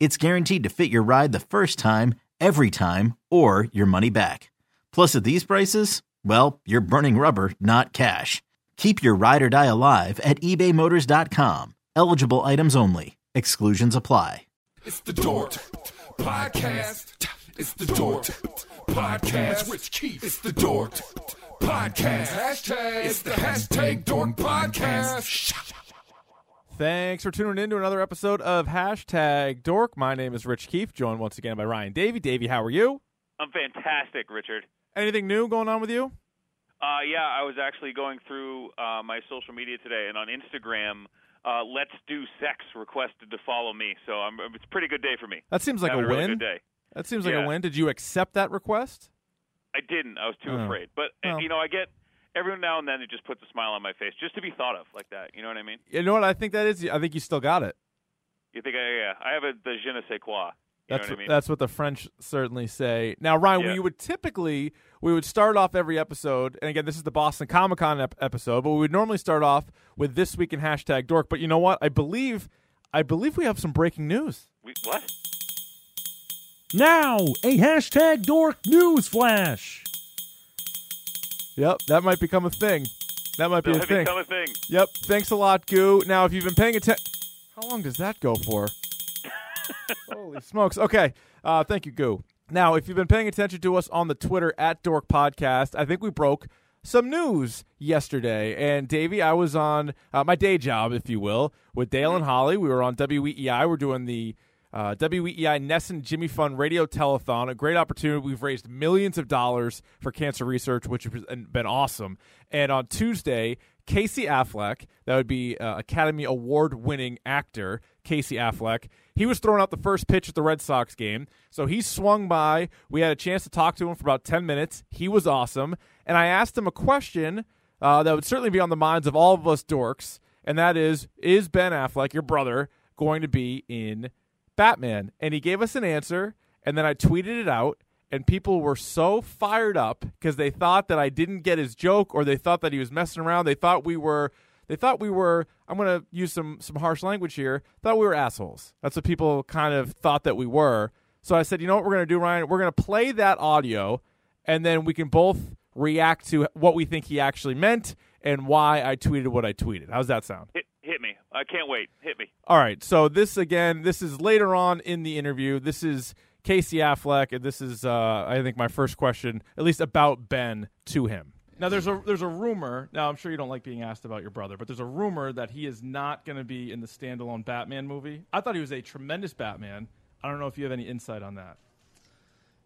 it's guaranteed to fit your ride the first time, every time, or your money back. Plus, at these prices, well, you're burning rubber, not cash. Keep your ride or die alive at ebaymotors.com. Eligible items only. Exclusions apply. It's the Dork Podcast. It's the Dork Podcast. Rich Keefe. It's the Dork Podcast. Hashtag. It's the Hashtag Dork Podcast. Thanks for tuning in to another episode of Hashtag Dork. My name is Rich Keefe, joined once again by Ryan Davey. Davey, how are you? I'm fantastic, Richard. Anything new going on with you? Yeah, I was actually going through my social media today, and on Instagram, Let's Do Sex requested to follow me, so it's a pretty good day for me. That seems like a win. Really good day. That seems like a win. Did you accept that request? I didn't. I was too afraid. But, I get... Every now and then, it just puts a smile on my face, just to be thought of like that. You know what I mean? You know what I think that is? I think you still got it. You think, I have the je ne sais quoi. That's what the French certainly say. Now, Ryan, we would start off every episode, and again, this is the Boston Comic-Con episode, but we would normally start off with This Week in Hashtag Dork. But you know what? I believe we have some breaking news. What? Now, a Hashtag Dork news flash. Yep, that might become a thing. That might become a thing. Yep, thanks a lot, Goo. Now, if you've been paying attention... How long does that go for? Holy smokes. Okay, thank you, Goo. Now, if you've been paying attention to us on the Twitter, @DorkPodcast, I think we broke some news yesterday. And, Davey, I was on my day job, if you will, with Dale and Holly. We were on WEEI. We're doing the... WEEI Ness and Jimmy Fund Radio Telethon, a great opportunity. We've raised millions of dollars for cancer research, which has been awesome. And on Tuesday, Casey Affleck, that would be Academy Award-winning actor Casey Affleck, he was throwing out the first pitch at the Red Sox game. So he swung by. We had a chance to talk to him for about 10 minutes. He was awesome. And I asked him a question that would certainly be on the minds of all of us dorks, and that is Ben Affleck, your brother, going to be in Batman? And he gave us an answer, and then I tweeted it out, and people were so fired up because they thought that I didn't get his joke, or they thought that he was messing around. They thought we were I'm going to use some harsh language here, thought we were assholes. That's what people kind of thought that we were. So I said, you know what we're going to do, Ryan? We're going to play that audio, and then we can both react to what we think he actually meant and why I tweeted what I tweeted. How's that sound? Hit me. I can't wait. Hit me. All right. So this is later on in the interview. This is Casey Affleck, and this is, I think, my first question, at least about Ben, to him. Now, there's a rumor. Now, I'm sure you don't like being asked about your brother, but there's a rumor that he is not going to be in the standalone Batman movie. I thought he was a tremendous Batman. I don't know if you have any insight on that.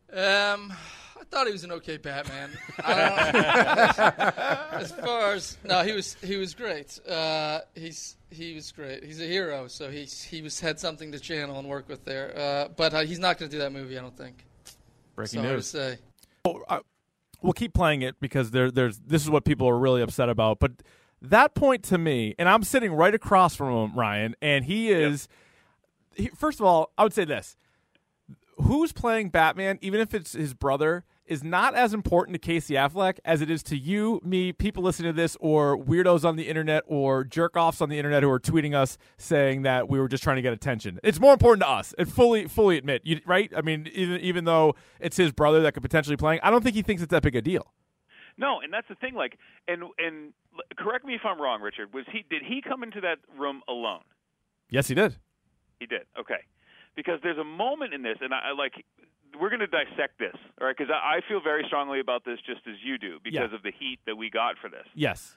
I thought he was an okay Batman. He was great. He was great. He's a hero, so he had something to channel and work with there. But he's not going to do that movie, I don't think. Breaking news. Say. We'll keep playing it because this is what people are really upset about. But that point to me, and I'm sitting right across from him, Ryan, and he is. Yep. First of all, I would say this. Who's playing Batman, even if it's his brother, is not as important to Casey Affleck as it is to you, me, people listening to this, or weirdos on the internet or jerk-offs on the internet who are tweeting us saying that we were just trying to get attention. It's more important to us. And fully admit, right? I mean, even though it's his brother that could potentially playing, I don't think he thinks it's that big a deal. No, and that's the thing. Like, and correct me if I'm wrong, Richard. Did he come into that room alone? Yes, he did. Okay. Because there's a moment in this, and I like we're gonna dissect this, all right? Because I feel very strongly about this, just as you do, because of the heat that we got for this. Yes.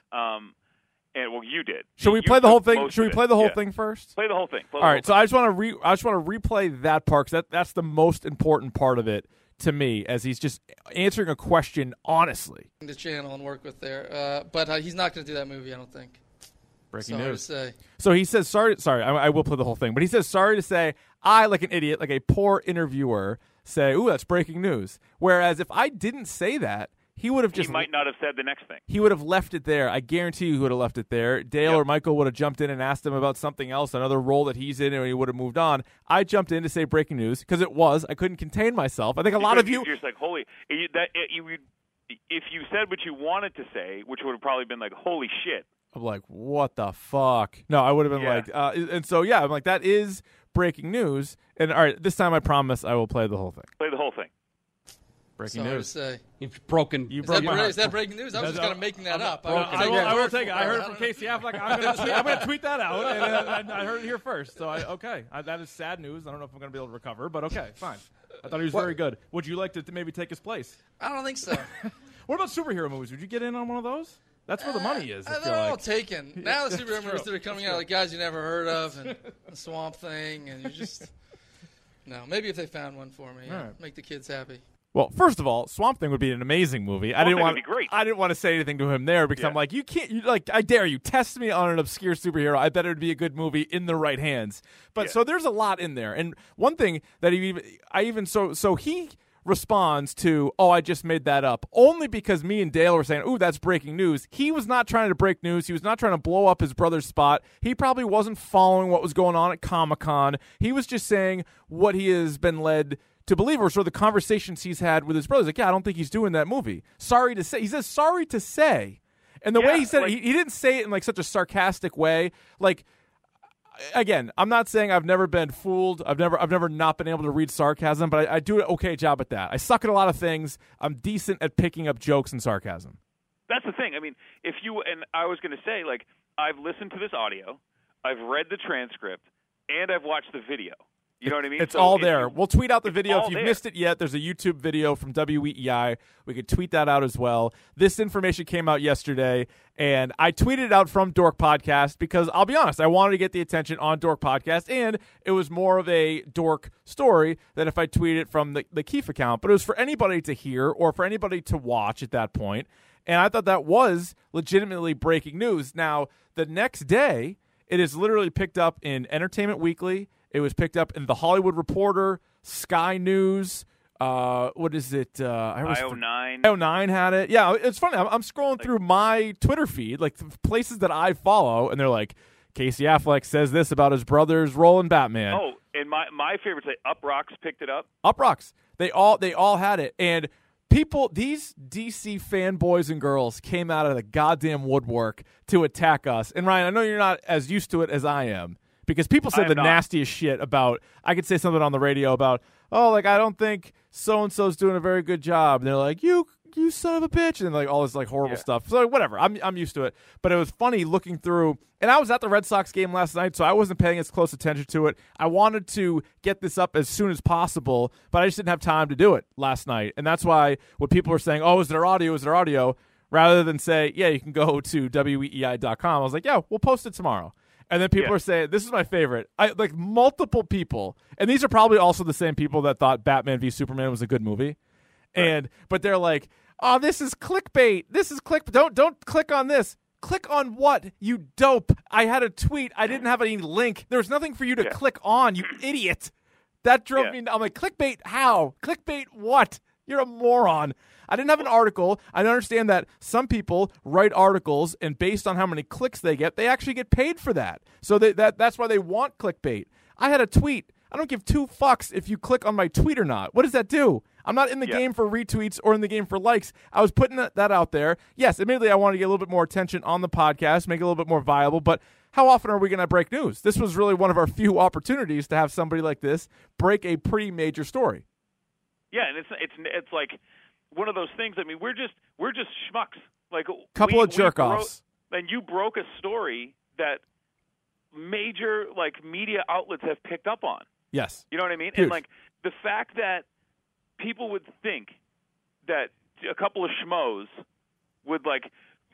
And well, you did. Should we play the whole thing? Should we play the whole thing first? Play the whole thing. All right. So I just want to replay that part, because that's the most important part of it to me, as he's just answering a question honestly. The channel and work with there, but he's not going to do that movie, I don't think. Breaking news. So he says, sorry, I will play the whole thing, but he says, sorry to say, I, like an idiot, like a poor interviewer, say, ooh, that's breaking news. Whereas if I didn't say that, he would have just... He might not have said the next thing. He would have left it there. I guarantee you he would have left it there. Dale or Michael would have jumped in and asked him about something else, another role that he's in, and he would have moved on. I jumped in to say breaking news, because it was. I couldn't contain myself. I think a lot of you... You're just like, holy... If you said what you wanted to say, which would have probably been like, holy shit. I'm like, what the fuck? No, I would have been like... and so, yeah, I'm like, that is breaking news. And all right, this time I promise I will play the whole thing. Play the whole thing. Breaking news. You've broken. Is that breaking news? I was just kind of making that up. I will take it. I heard it from Casey Affleck. I'm going to tweet that out. And I heard it here first. So, that is sad news. I don't know if I'm going to be able to recover, but okay, fine. I thought he was very good. Would you like to maybe take his place? I don't think so. What about superhero movies? Would you get in on one of those? That's where the money is. They're all taken. Now the superhero movies that are coming out, like guys you never heard of, and the Swamp Thing, and you just... No, maybe if they found one for me. Make the kids happy. Well, first of all, Swamp Thing would be an amazing movie. I didn't want to say anything to him there, because I'm like, you can't. I dare you test me on an obscure superhero. I bet it would be a good movie in the right hands. But so there's a lot in there, and one thing that so he responds to, oh, I just made that up, only because me and Dale were saying, ooh, that's breaking news. He was not trying to break news. He was not trying to blow up his brother's spot. He probably wasn't following what was going on at Comic-Con. He was just saying what he has been led to believe, or sort of the conversations he's had with his brothers. Like, yeah, I don't think he's doing that movie. Sorry to say. He says, sorry to say. And the way he said it, he didn't say it in like such a sarcastic way. Like, again, I'm not saying I've never been fooled. I've never not been able to read sarcasm, but I do an okay job at that. I suck at a lot of things. I'm decent at picking up jokes and sarcasm. That's the thing. I mean, I was going to say, like, I've listened to this audio, I've read the transcript, and I've watched the video. You know what I mean? It's all there. We'll tweet out the video. If you've missed it yet, there's a YouTube video from WEEI. We could tweet that out as well. This information came out yesterday, and I tweeted it out from Dork Podcast because, I'll be honest, I wanted to get the attention on Dork Podcast, and it was more of a dork story than if I tweeted it from the Keefe account. But it was for anybody to hear or for anybody to watch at that point, and I thought that was legitimately breaking news. Now, the next day, it is literally picked up in Entertainment Weekly. It was picked up in The Hollywood Reporter, Sky News. What is it? io9. io9 had it. Yeah, it's funny. I'm scrolling through my Twitter feed, like places that I follow, and they're like, Casey Affleck says this about his brother's role in Batman. Oh, and my favorite site, Uproxx, picked it up. Uproxx. They all had it. And people, these DC fanboys and girls came out of the goddamn woodwork to attack us. And Ryan, I know you're not as used to it as I am, because people said the nastiest shit about, I could say something on the radio about, oh, like, I don't think so-and-so's doing a very good job. And they're like, you son of a bitch. And like all this like horrible stuff. So whatever, I'm used to it. But it was funny looking through. And I was at the Red Sox game last night, so I wasn't paying as close attention to it. I wanted to get this up as soon as possible, but I just didn't have time to do it last night. And that's why when people were saying, oh, is there audio? Rather than say, yeah, you can go to weei.com. I was like, yeah, we'll post it tomorrow. And then people are saying, this is my favorite. Like multiple people, and these are probably also the same people that thought Batman v. Superman was a good movie. Right. But they're like, oh, this is clickbait. This is click. Don't click on this. Click on what? You dope. I had a tweet. I didn't have any link. There was nothing for you to click on, you idiot. That drove me. I'm like, clickbait how? Clickbait what? You're a moron. I didn't have an article. I understand that some people write articles, and based on how many clicks they get, they actually get paid for that. So that's why they want clickbait. I had a tweet. I don't give two fucks if you click on my tweet or not. What does that do? I'm not in the game for retweets or in the game for likes. I was putting that out there. Yes, admittedly, I wanted to get a little bit more attention on the podcast, make it a little bit more viable, but how often are we going to break news? This was really one of our few opportunities to have somebody like this break a pretty major story. Yeah, and it's like one of those things. I mean, we're just schmucks, like couple of jerk-offs. And you broke a story that major like media outlets have picked up on. Yes, you know what I mean. Huge. And like the fact that people would think that a couple of schmoes would, like,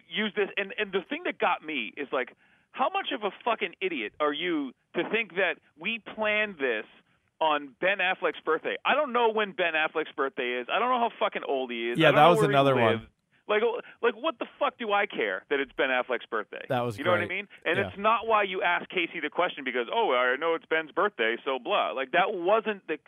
use this. And the thing that got me is, like, how much of a fucking idiot are you to think that we planned this on Ben Affleck's birthday? I don't know when Ben Affleck's birthday is. I don't know how fucking old he is. Yeah, that was another one. Like, what the fuck do I care that it's Ben Affleck's birthday? That was, you know what I mean? And it's not why you asked Casey the question because, oh, I know it's Ben's birthday, so blah. Like, that wasn't the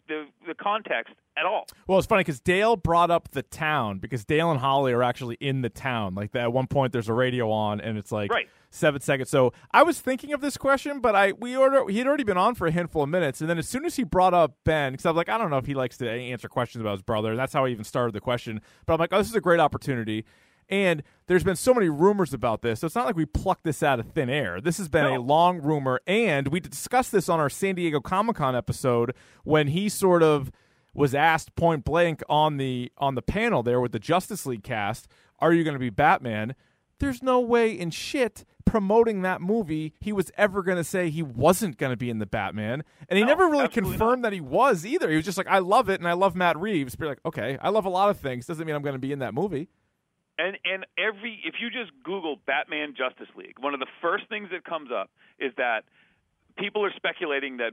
context at all. Well, it's funny because Dale brought up the town because Dale and Holly are actually in the town. Like, at one point, there's a radio on, and it's like 7 seconds. So I was thinking of this question, but he had already been on for a handful of minutes, and then as soon as he brought up Ben, because I was like, I don't know if he likes to answer questions about his brother. That's how I even started the question. But I'm like, oh, this is a great opportunity. And there's been so many rumors about this, so it's not like we plucked this out of thin air. This has been a long rumor, and we discussed this on our San Diego Comic-Con episode when he sort of was asked point blank on the panel there with the Justice League cast, are you going to be Batman? There's no way in shit promoting that movie he was ever going to say he wasn't going to be in the Batman. And he never really confirmed that he was either. He was just like, I love it, and I love Matt Reeves. But you're like, okay, I love a lot of things. Doesn't mean I'm going to be in that movie. And if you just Google Batman Justice League, one of the first things that comes up is that people are speculating that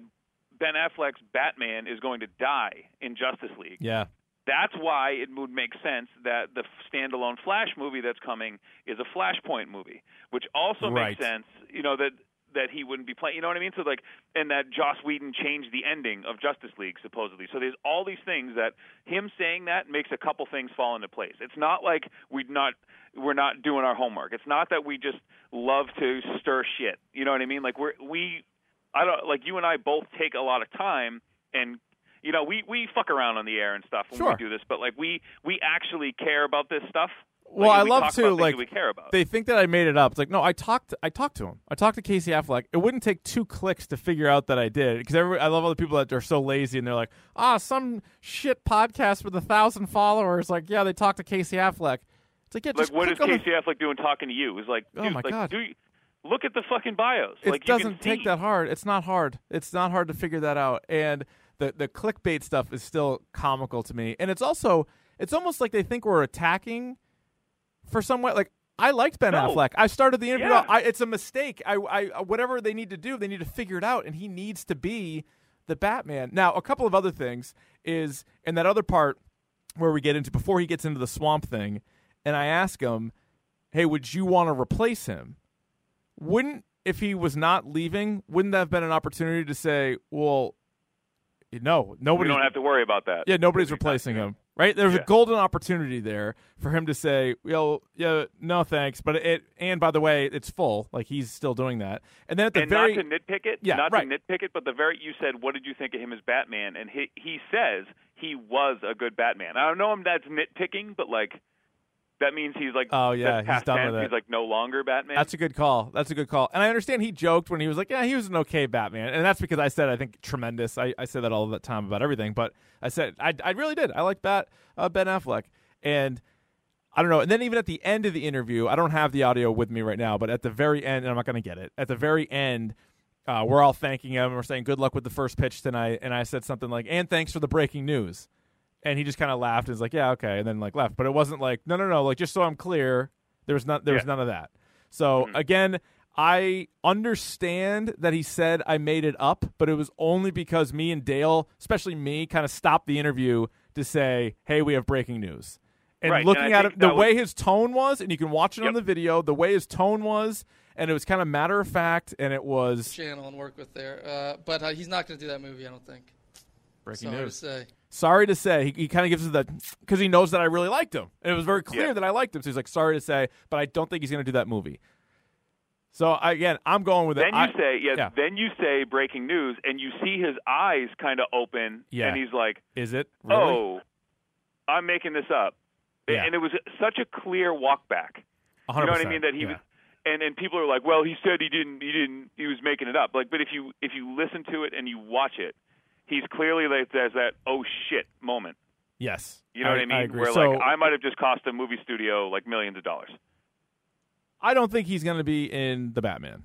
Ben Affleck's Batman is going to die in Justice League. Yeah. That's why it would make sense that the standalone Flash movie that's coming is a Flashpoint movie, which also makes sense, you know, that he wouldn't be playing. You know what I mean? So, like, and that Joss Whedon changed the ending of Justice League, supposedly. So there's all these things that him saying that makes a couple things fall into place. It's not like we're not doing our homework. It's not that we just love to stir shit. You know what I mean? Like, you and I both take a lot of time and, you know, we fuck around on the air and stuff when we do this, but, like, we actually care about this stuff. Well, I love to, like, we care about. They think that I made it up. It's like, no, I talked to him. I talked to Casey Affleck. It wouldn't take 2 clicks to figure out that I did, because I love all the people that are so lazy and they're like, some shit podcast with 1,000 followers. Like, yeah, they talked to Casey Affleck. It's like, yeah, just like, what is Casey Affleck doing talking to you? It's like, dude, oh my God. Look at the fucking bios. It doesn't take that hard. It's not hard. It's not hard to figure that out. And the clickbait stuff is still comical to me, and it's almost like they think we're attacking for some way. Like, I liked Ben Affleck. I started the interview. Yeah. It's a mistake. I whatever they need to do, they need to figure it out, and he needs to be the Batman. Now, a couple of other things is in that other part where we get into before he gets into the swamp thing, and I ask him, "Hey, would you want to replace him?" If he was not leaving, wouldn't that have been an opportunity to say, "Well, no, nobody." We don't have to worry about that. Yeah, nobody's replacing him, right? There's a golden opportunity there for him to say, "Well, yeah, no, thanks." But and by the way, it's full. Like, he's still doing that. And then not to nitpick it, to nitpick it, but you said, "What did you think of him as Batman?" And he says he was a good Batman. I don't know if that's nitpicking, but, like, that means he's like, oh yeah, he's done with it. He's like no longer Batman. That's a good call. That's a good call. And I understand he joked when he was like, yeah, he was an okay Batman. And that's because I said, I think, tremendous. I said that all the time about everything. But I said, I really did. I like that Ben Affleck. And I don't know. And then even at the end of the interview, I don't have the audio with me right now, but at the very end, and I'm not going to get it, at the very end, we're all thanking him. We're saying good luck with the first pitch tonight. And I said something like, and thanks for the breaking news. And he just kind of laughed and was like, yeah, okay, and then, like, left. But it wasn't like, no, like, just so I'm clear, there was none of that. So, again, I understand that he said I made it up, but it was only because me and Dale, especially me, kind of stopped the interview to say, hey, we have breaking news. And looking at it, the way his tone was, and you can watch it on the video, the way his tone was, and it was kind of matter of fact, and it was channel and work with there. But he's not going to do that movie, I don't think. Breaking news. Sorry to say, he kind of gives us the, because he knows that I really liked him. And it was very clear that I liked him. So he's like, sorry to say, but I don't think he's going to do that movie. So, again, I'm going with it. Then you say breaking news, and you see his eyes kind of open, and he's like, is it? Really? Oh, I'm making this up. Yeah. And it was such a clear walk back. 100%. You know what I mean? That he was, and people are like, well, he said he didn't, he was making it up. Like, but if you listen to it and you watch it, he's clearly like there's that oh shit moment. Yes, you know what I mean. I agree. Where so, like I might have just cost a movie studio like millions of dollars. I don't think he's going to be in the Batman.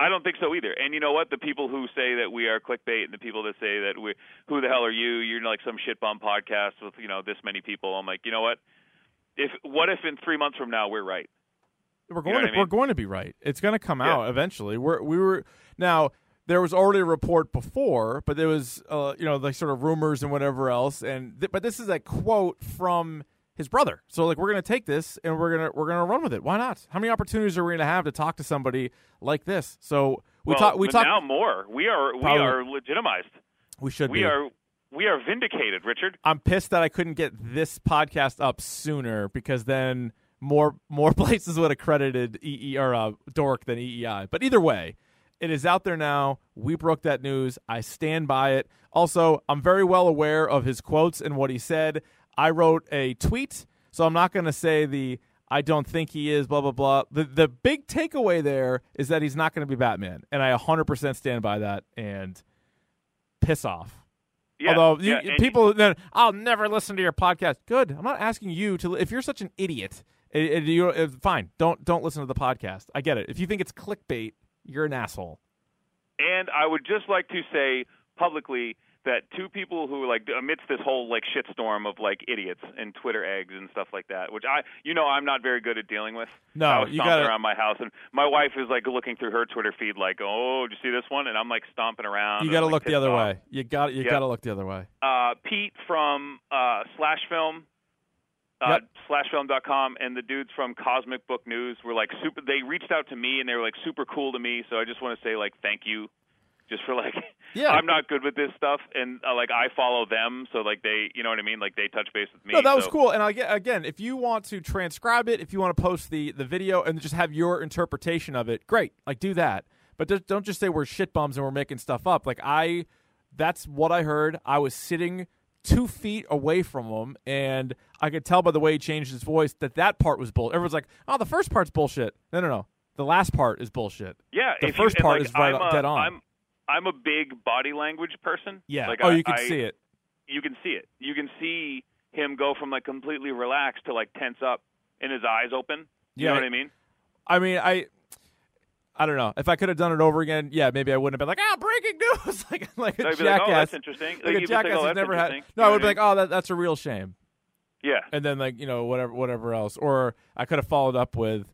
I don't think so either. And you know what? The people who say that we are clickbait and the people that say that we, who the hell are you? You're like some shit bomb podcast with, you know, this many people. I'm like, you know what? What if in 3 months from now we're right? We're going to be right. It's going to come out eventually. Now there was already a report before, but there was like sort of rumors and whatever else. And but this is a quote from his brother. So like, we're going to take this and we're going to run with it. Why not? How many opportunities are we going to have to talk to somebody like this? So we talk now more. We are legitimized. We should. We are vindicated, Richard. I'm pissed that I couldn't get this podcast up sooner because then more places would have credited Dork than EEI. But either way, it is out there now. We broke that news. I stand by it. Also, I'm very well aware of his quotes and what he said. I wrote a tweet, so I'm not going to say the I don't think he is, blah, blah, blah. The big takeaway there is that he's not going to be Batman, and I 100% stand by that and piss off. Yeah, although people, then I'll never listen to your podcast. Good. I'm not asking you to. If you're such an idiot, fine. Don't listen to the podcast. I get it. If you think it's clickbait, you're an asshole. And I would just like to say publicly that two people who like amidst this whole like shitstorm of like idiots and Twitter eggs and stuff like that, which I'm not very good at dealing with. No, I was stomping around my house, and my wife is like looking through her Twitter feed, like, "Oh, did you see this one?" And I'm like stomping around. You got to look the other way. You got to look the other way. Pete from SlashFilm, SlashFilm.com, and the dudes from Cosmic Book News were like super. They reached out to me and they were like super cool to me. So I just want to say like thank you. Just for like, I'm not good with this stuff, and like I follow them, so like they, you know what I mean, like they touch base with me. No, that was cool. And again, if you want to transcribe it, if you want to post the video and just have your interpretation of it, great, like do that. But don't just say we're shit bums and we're making stuff up. Like that's what I heard. I was sitting 2 feet away from him, and I could tell by the way he changed his voice that part was bull. Everyone's like, oh, the first part's bullshit. No, the last part is bullshit. Yeah, the first part is dead on. I'm a big body language person. Yeah. Like you can see it. You can see it. You can see him go from like completely relaxed to like tense up and his eyes open. You know what I mean? I mean, I don't know. If I could have done it over again, maybe I wouldn't have been like, breaking news. like a jackass. Like, oh, that's interesting. Like a jackass who's never had. No, I would be like, oh, that's a real shame. Yeah. And then like, you know, whatever else. Or I could have followed up with,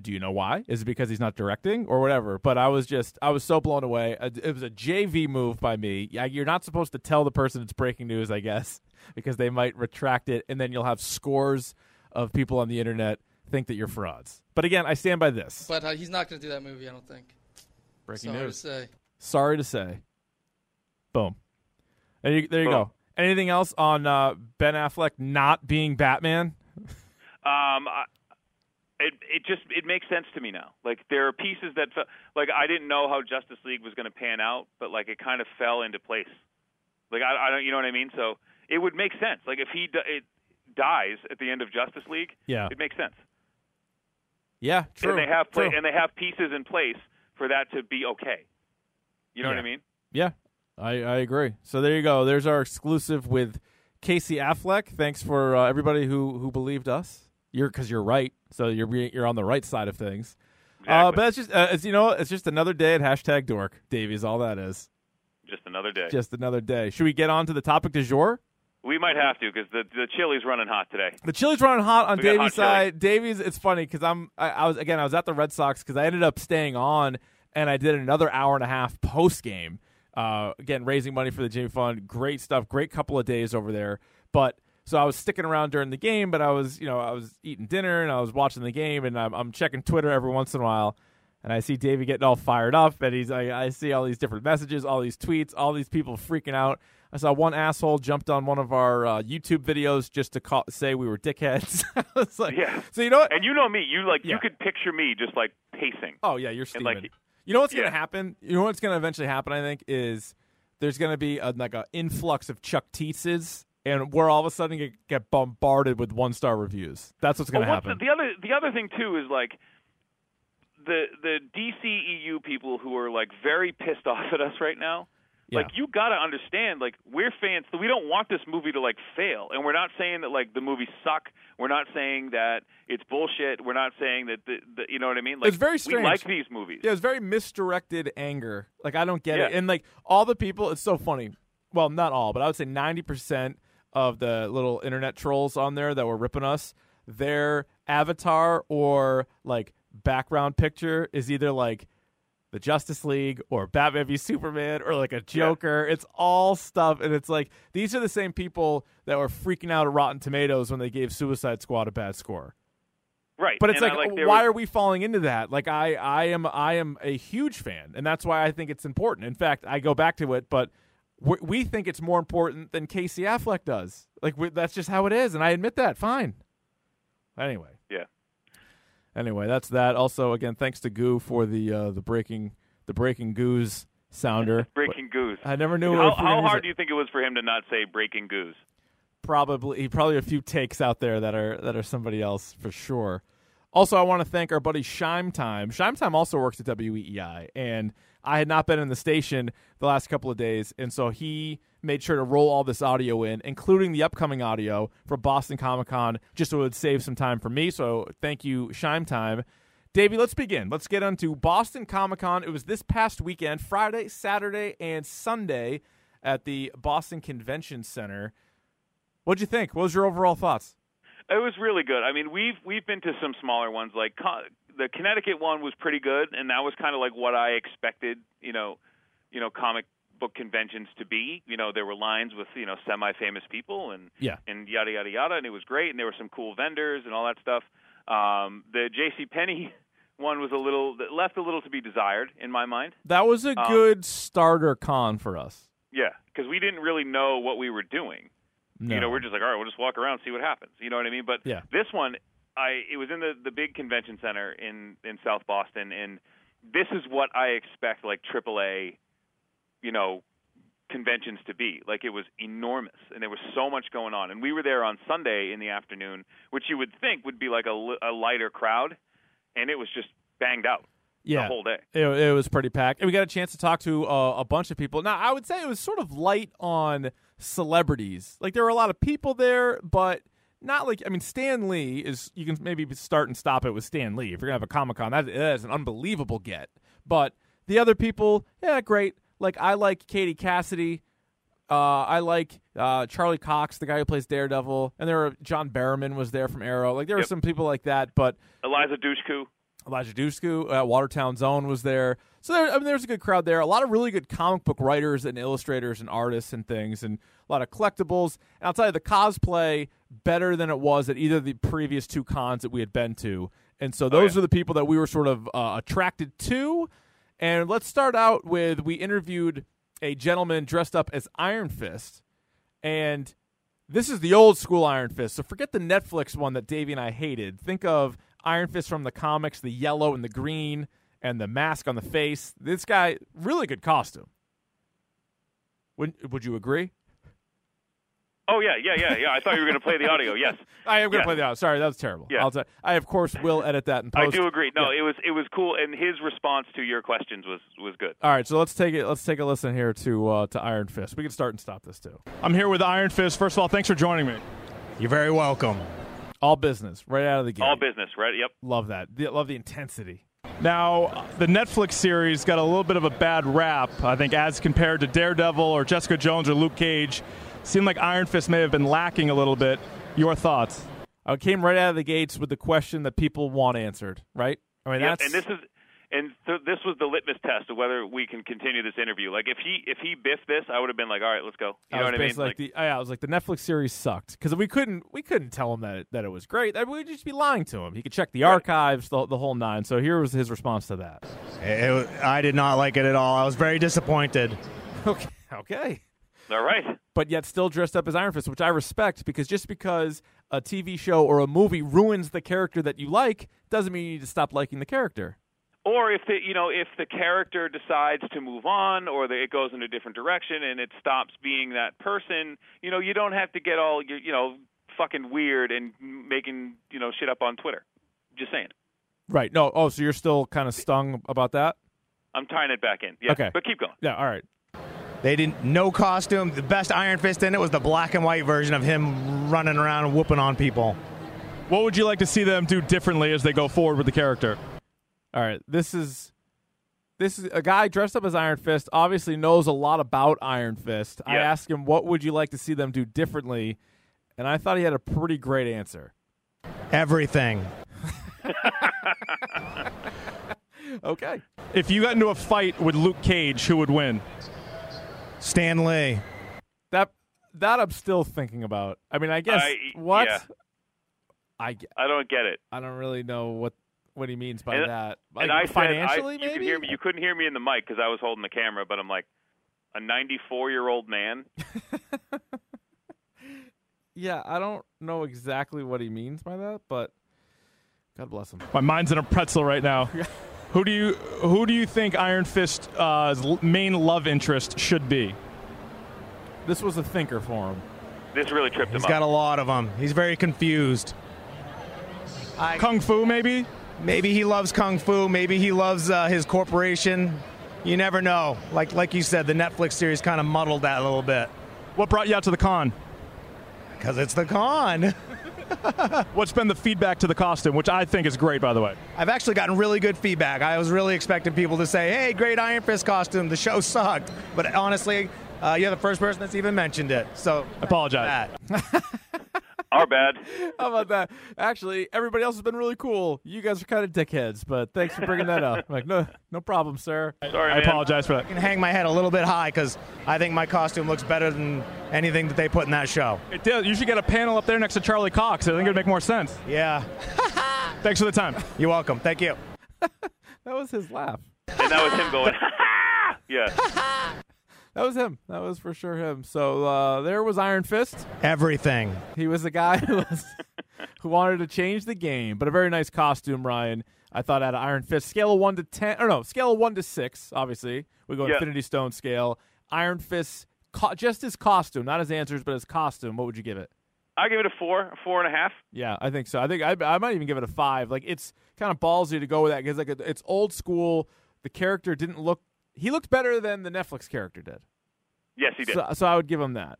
do you know why? Is it because he's not directing or whatever? But I was so blown away. It was a JV move by me. You're not supposed to tell the person it's breaking news, I guess, because they might retract it, and then you'll have scores of people on the internet think that you're frauds. But again, I stand by this. But he's not going to do that movie, I don't think. Breaking news. Sorry to say. Boom. There you go. Anything else on Ben Affleck not being Batman? It makes sense to me now. Like there are pieces that like I didn't know how Justice League was going to pan out, but like it kind of fell into place. Like I don't, you know what I mean? So it would make sense. Like if it dies at the end of Justice League, it makes sense. Yeah, true. And they have pieces in place for that to be okay. You know what I mean? Yeah, I agree. So there you go. There's our exclusive with Casey Affleck. Thanks for everybody who believed us. Because you're right, so you're on the right side of things. Exactly. But it's just it's just another day at hashtag Dork, Davies. All that is. Just another day. Just another day. Should we get on to the topic du jour? We might have to because the chili's running hot today. The chili's running hot on Davies' side. Davies, it's funny because I was at the Red Sox because I ended up staying on and I did another hour and a half post game. Again, raising money for the Jimmy Fund. Great stuff. Great couple of days over there, but. So I was sticking around during the game, but I was eating dinner and I was watching the game, and I'm checking Twitter every once in a while, and I see Davey getting all fired up, and I see all these different messages, all these tweets, all these people freaking out. I saw one asshole jumped on one of our YouTube videos just to say we were dickheads. I was like, So you know what? And you know me, you could picture me just like pacing. Oh yeah, you're steaming. Like, you know what's gonna happen? You know what's gonna eventually happen? I think is there's gonna be an influx of Chuck Teases. And we're all of a sudden going to get bombarded with 1-star reviews. That's what's going to happen. The other thing too is like the DCEU people who are like very pissed off at us right now. Like, you got to understand, like, we're fans, so we don't want this movie to, like, fail. And we're not saying that, like, the movies suck. We're not saying that it's bullshit. We're not saying that, you know what I mean? Like, it's very strange. We like these movies. Yeah, it's very misdirected anger. Like, I don't get it. And, like, all the people, it's so funny. Well, not all, but I would say 90% of the little internet trolls on there that were ripping us, their avatar or, like, background picture is either, like, the Justice League or Batman v. Superman or like a Joker. Yeah. It's all stuff. And it's like, these are the same people that were freaking out at Rotten Tomatoes when they gave Suicide Squad a bad score. Right. But it's like why are we falling into that? Like, I am a huge fan, and that's why I think it's important. In fact, I go back to it, but we think it's more important than Casey Affleck does. Like, that's just how it is. And I admit that. Fine. Anyway. Yeah. Anyway, that's that. Also, again, thanks to Goo for the breaking Goos sounder. Breaking Goos. I never knew. How hard do you think it was for him to not say breaking Goos? Probably a few takes out there that are somebody else for sure. Also, I want to thank our buddy Shime Time. Shime Time also works at WEEI, and I had not been in the station the last couple of days, and so he made sure to roll all this audio in, including the upcoming audio for Boston Comic-Con, just so it would save some time for me. So thank you, Shime Time. Davey, let's begin. Let's get onto Boston Comic-Con. It was this past weekend, Friday, Saturday, and Sunday at the Boston Convention Center. What'd you think? What was your overall thoughts? It was really good. I mean, we've been to some smaller ones. Like, the Connecticut one was pretty good, and that was kind of like what I expected, you know, comic book conventions to be. You know, there were lines with, you know, semi-famous people and yada, yada, yada, and it was great, and there were some cool vendors and all that stuff. The JCPenney one was left a little to be desired in my mind. That was a good starter con for us. Yeah, because we didn't really know what we were doing. No. You know, we're just like, all right, we'll just walk around, see what happens. You know what I mean? But this one, it was in the big convention center in South Boston, and this is what I expect, like, AAA, you know, conventions to be. Like, it was enormous, and there was so much going on. And we were there on Sunday in the afternoon, which you would think would be like a lighter crowd, and it was just banged out the whole day. It was pretty packed. And we got a chance to talk to a bunch of people. Now, I would say it was sort of light on celebrities. Like, there were a lot of people there, but not like, I mean, Stan Lee is, you can maybe start and stop it with Stan Lee. If you're going to have a Comic-Con, that is an unbelievable get. But the other people, great. Like, I like Katie Cassidy. I like Charlie Cox, the guy who plays Daredevil. And there were, John Barrowman was there from Arrow. Like, there were some people like that, but Elijah Dushku, Watertown Zone was there. So there's a good crowd there. A lot of really good comic book writers and illustrators and artists and things, and a lot of collectibles. And I'll tell you, the cosplay, better than it was at either of the previous two cons that we had been to. And so those are the people that we were sort of attracted to. And let's start out with, we interviewed a gentleman dressed up as Iron Fist. And this is the old school Iron Fist. So forget the Netflix one that Davey and I hated. Think of Iron Fist from the comics, the yellow and the green, and the mask on the face. This guy, really good costume. Would you agree? Oh, yeah. I thought you were going to play the audio, yes. I am going to play the audio. Sorry, that was terrible. Yeah. I, of course, will edit that in post. I do agree. No, it was cool, and his response to your questions was good. All right, so let's take a listen here to Iron Fist. We can start and stop this, too. I'm here with Iron Fist. First of all, thanks for joining me. You're very welcome. All business, right out of the gate. All business, right? Yep. Love that. Love the intensity. Now, the Netflix series got a little bit of a bad rap, I think, as compared to Daredevil or Jessica Jones or Luke Cage. Seemed like Iron Fist may have been lacking a little bit. Your thoughts? I came right out of the gates with the question that people want answered, right? I mean, this was the litmus test of whether we can continue this interview. Like, if he biffed this, I would have been like, all right, let's go. You know what I mean? I was like, the Netflix series sucked, because we couldn't tell him that it was great. I mean, we'd just be lying to him. He could check the archives, the whole nine. So here was his response to that. I did not like it at all. I was very disappointed. Okay. All right. But yet still dressed up as Iron Fist, which I respect, because just because a TV show or a movie ruins the character that you like doesn't mean you need to stop liking the character. Or if the character decides to move on, or it goes in a different direction and it stops being that person, you know, you don't have to get all, you know, fucking weird and making, you know, shit up on Twitter. Just saying. Right. No. Oh, so you're still kind of stung about that? I'm tying it back in. Yeah. Okay. But keep going. Yeah. All right. They didn't, no costume. The best Iron Fist in it was the black and white version of him running around and whooping on people. What would you like to see them do differently as they go forward with the character? All right, this is a guy dressed up as Iron Fist, obviously knows a lot about Iron Fist. Yep. I asked him, what would you like to see them do differently? And I thought he had a pretty great answer. Everything. Okay. If you got into a fight with Luke Cage, who would win? Stan Lee. That I'm still thinking about. I mean, I guess what? Yeah. I don't get it. I don't really know what he means by that. Like, and I financially, said, maybe? Could hear me. You couldn't hear me in the mic because I was holding the camera, but I'm like, a 94-year-old man? Yeah, I don't know exactly what he means by that, but God bless him. My mind's in a pretzel right now. Who do you think Iron Fist's main love interest should be? This was a thinker for him. This really tripped him up. He's got a lot of them. He's very confused. Kung Fu, maybe? Maybe he loves Kung Fu. Maybe he loves his corporation. You never know. Like you said, the Netflix series kind of muddled that a little bit. What brought you out to the con? Because it's the con. What's been the feedback to the costume, which I think is great, by the way? I've actually gotten really good feedback. I was really expecting people to say, hey, great Iron Fist costume, the show sucked. But honestly, you're the first person that's even mentioned it. So I apologize. Our bad. How about that? Actually, everybody else has been really cool. You guys are kind of dickheads, but thanks for bringing that up. I'm like, no problem, sir. Sorry, I apologize for that. I can hang my head a little bit high because I think my costume looks better than anything that they put in that show. It does. You should get a panel up there next to Charlie Cox. I think it would make more sense. Yeah. Thanks for the time. You're welcome. Thank you. That was his laugh. And that was him going, ha-ha! Yeah. That was him. That was for sure him. So there was Iron Fist. Everything. He was the guy who wanted to change the game, but a very nice costume, Ryan. I thought out of Iron Fist. Scale of 1 to 10. Or no, scale of 1 to 6, obviously. We go Infinity Stone scale. Iron Fist, just his costume, not his answers, but his costume. What would you give it? I'll give it a 4.5. Yeah, I think so. I think I might even give it a 5. Like, it's kind of ballsy to go with that because it's old school. The character didn't look. He looked better than the Netflix character did. Yes, he did. So I would give him that.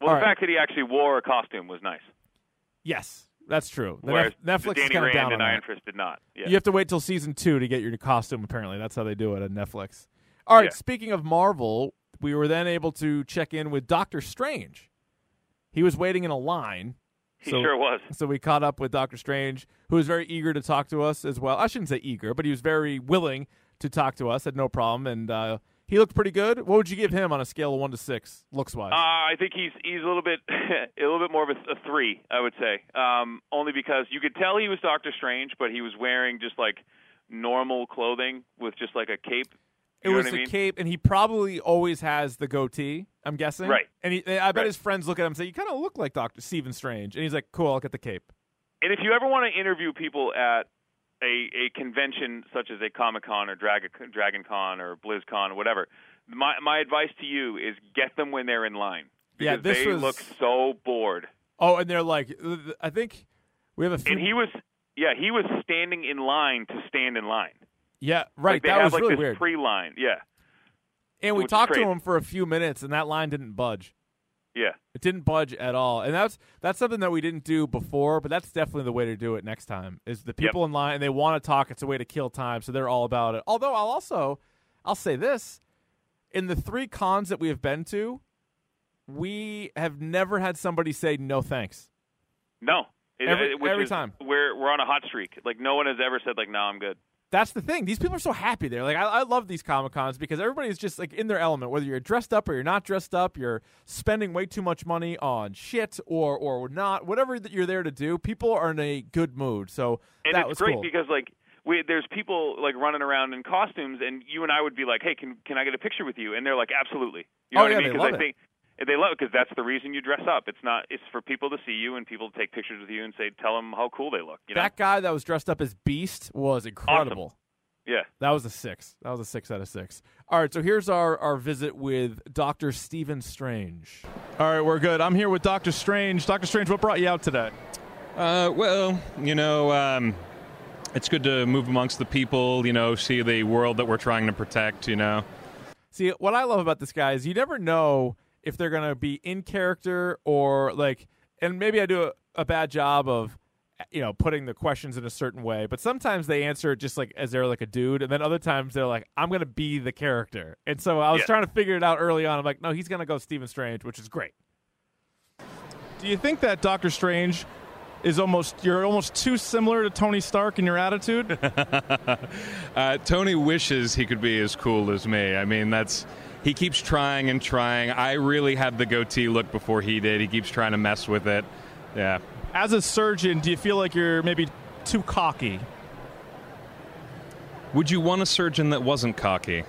Well, all the fact that he actually wore a costume was nice. Yes, that's true. Whereas Netflix is kind of down on that. Iron Fist did not. Yeah. You have to wait till season 2 to get your costume, apparently. That's how they do it on Netflix. All right, Speaking of Marvel, we were then able to check in with Doctor Strange. He was waiting in a line. He sure was. So we caught up with Doctor Strange, who was very eager to talk to us as well. I shouldn't say eager, but he was very willing to talk to us, had no problem, and he looked pretty good. What would you give him on a scale of 1 to 6, looks wise? I think he's a little bit more of a 3, I would say, only because you could tell he was Doctor Strange, but he was wearing just like normal clothing with just like a cape. Cape, and he probably always has the goatee. I'm guessing, right? And I bet his friends look at him and say, "You kind of look like Doctor Stephen Strange," and he's like, "Cool, I'll get the cape." And if you ever want to interview people at a convention such as a Comic-Con or Dragon Con or BlizzCon or whatever, my advice to you is get them when they're in line. Yeah, they look so bored. Oh, and they're like, I think we have a few. And he was standing in line to stand in line. Yeah, right. Like that was really weird. Pre-line, yeah. And we talked to him for a few minutes, and that line didn't budge. Yeah, it didn't budge at all, and that's something that we didn't do before. But that's definitely the way to do it next time. Is the people in line and they want to talk? It's a way to kill time, so they're all about it. Although I'll say this: in the 3 cons that we have been to, we have never had somebody say no thanks. No, every time we're on a hot streak. Like no one has ever said like no, I'm good. That's the thing. These people are so happy there. Like I love these Comic-Cons because everybody's just like in their element, whether you're dressed up or you're not dressed up, you're spending way too much money on shit or not, whatever that you're there to do, people are in a good mood. So and that was great cool. Because like there's people like running around in costumes and you and I would be like, "Hey, can I get a picture with you?" And they're like, "Absolutely." You know what I mean? Because they love it because that's the reason you dress up. It's for people to see you and people to take pictures with you and say, tell them how cool they look. You know? That guy that was dressed up as Beast was incredible. Awesome. Yeah. That was a 6. That was a 6 out of 6. All right, so here's our visit with Dr. Stephen Strange. All right, we're good. I'm here with Dr. Strange. Dr. Strange, what brought you out today? It's good to move amongst the people, see the world that we're trying to protect. See, what I love about this guy is you never know if they're going to be in character or like, and maybe I do a bad job of, you know, putting the questions in a certain way, but sometimes they answer it just like as they're like a dude, and then other times they're like, I'm going to be the character. And so I was trying to figure it out early on. I'm like, no, he's going to go Stephen Strange, which is great. Do you think that Doctor Strange is you're almost too similar to Tony Stark in your attitude? Tony wishes he could be as cool as me. I mean, he keeps trying and trying. I really had the goatee look before he did. He keeps trying to mess with it. Yeah. As a surgeon, do you feel like you're maybe too cocky? Would you want a surgeon that wasn't cocky?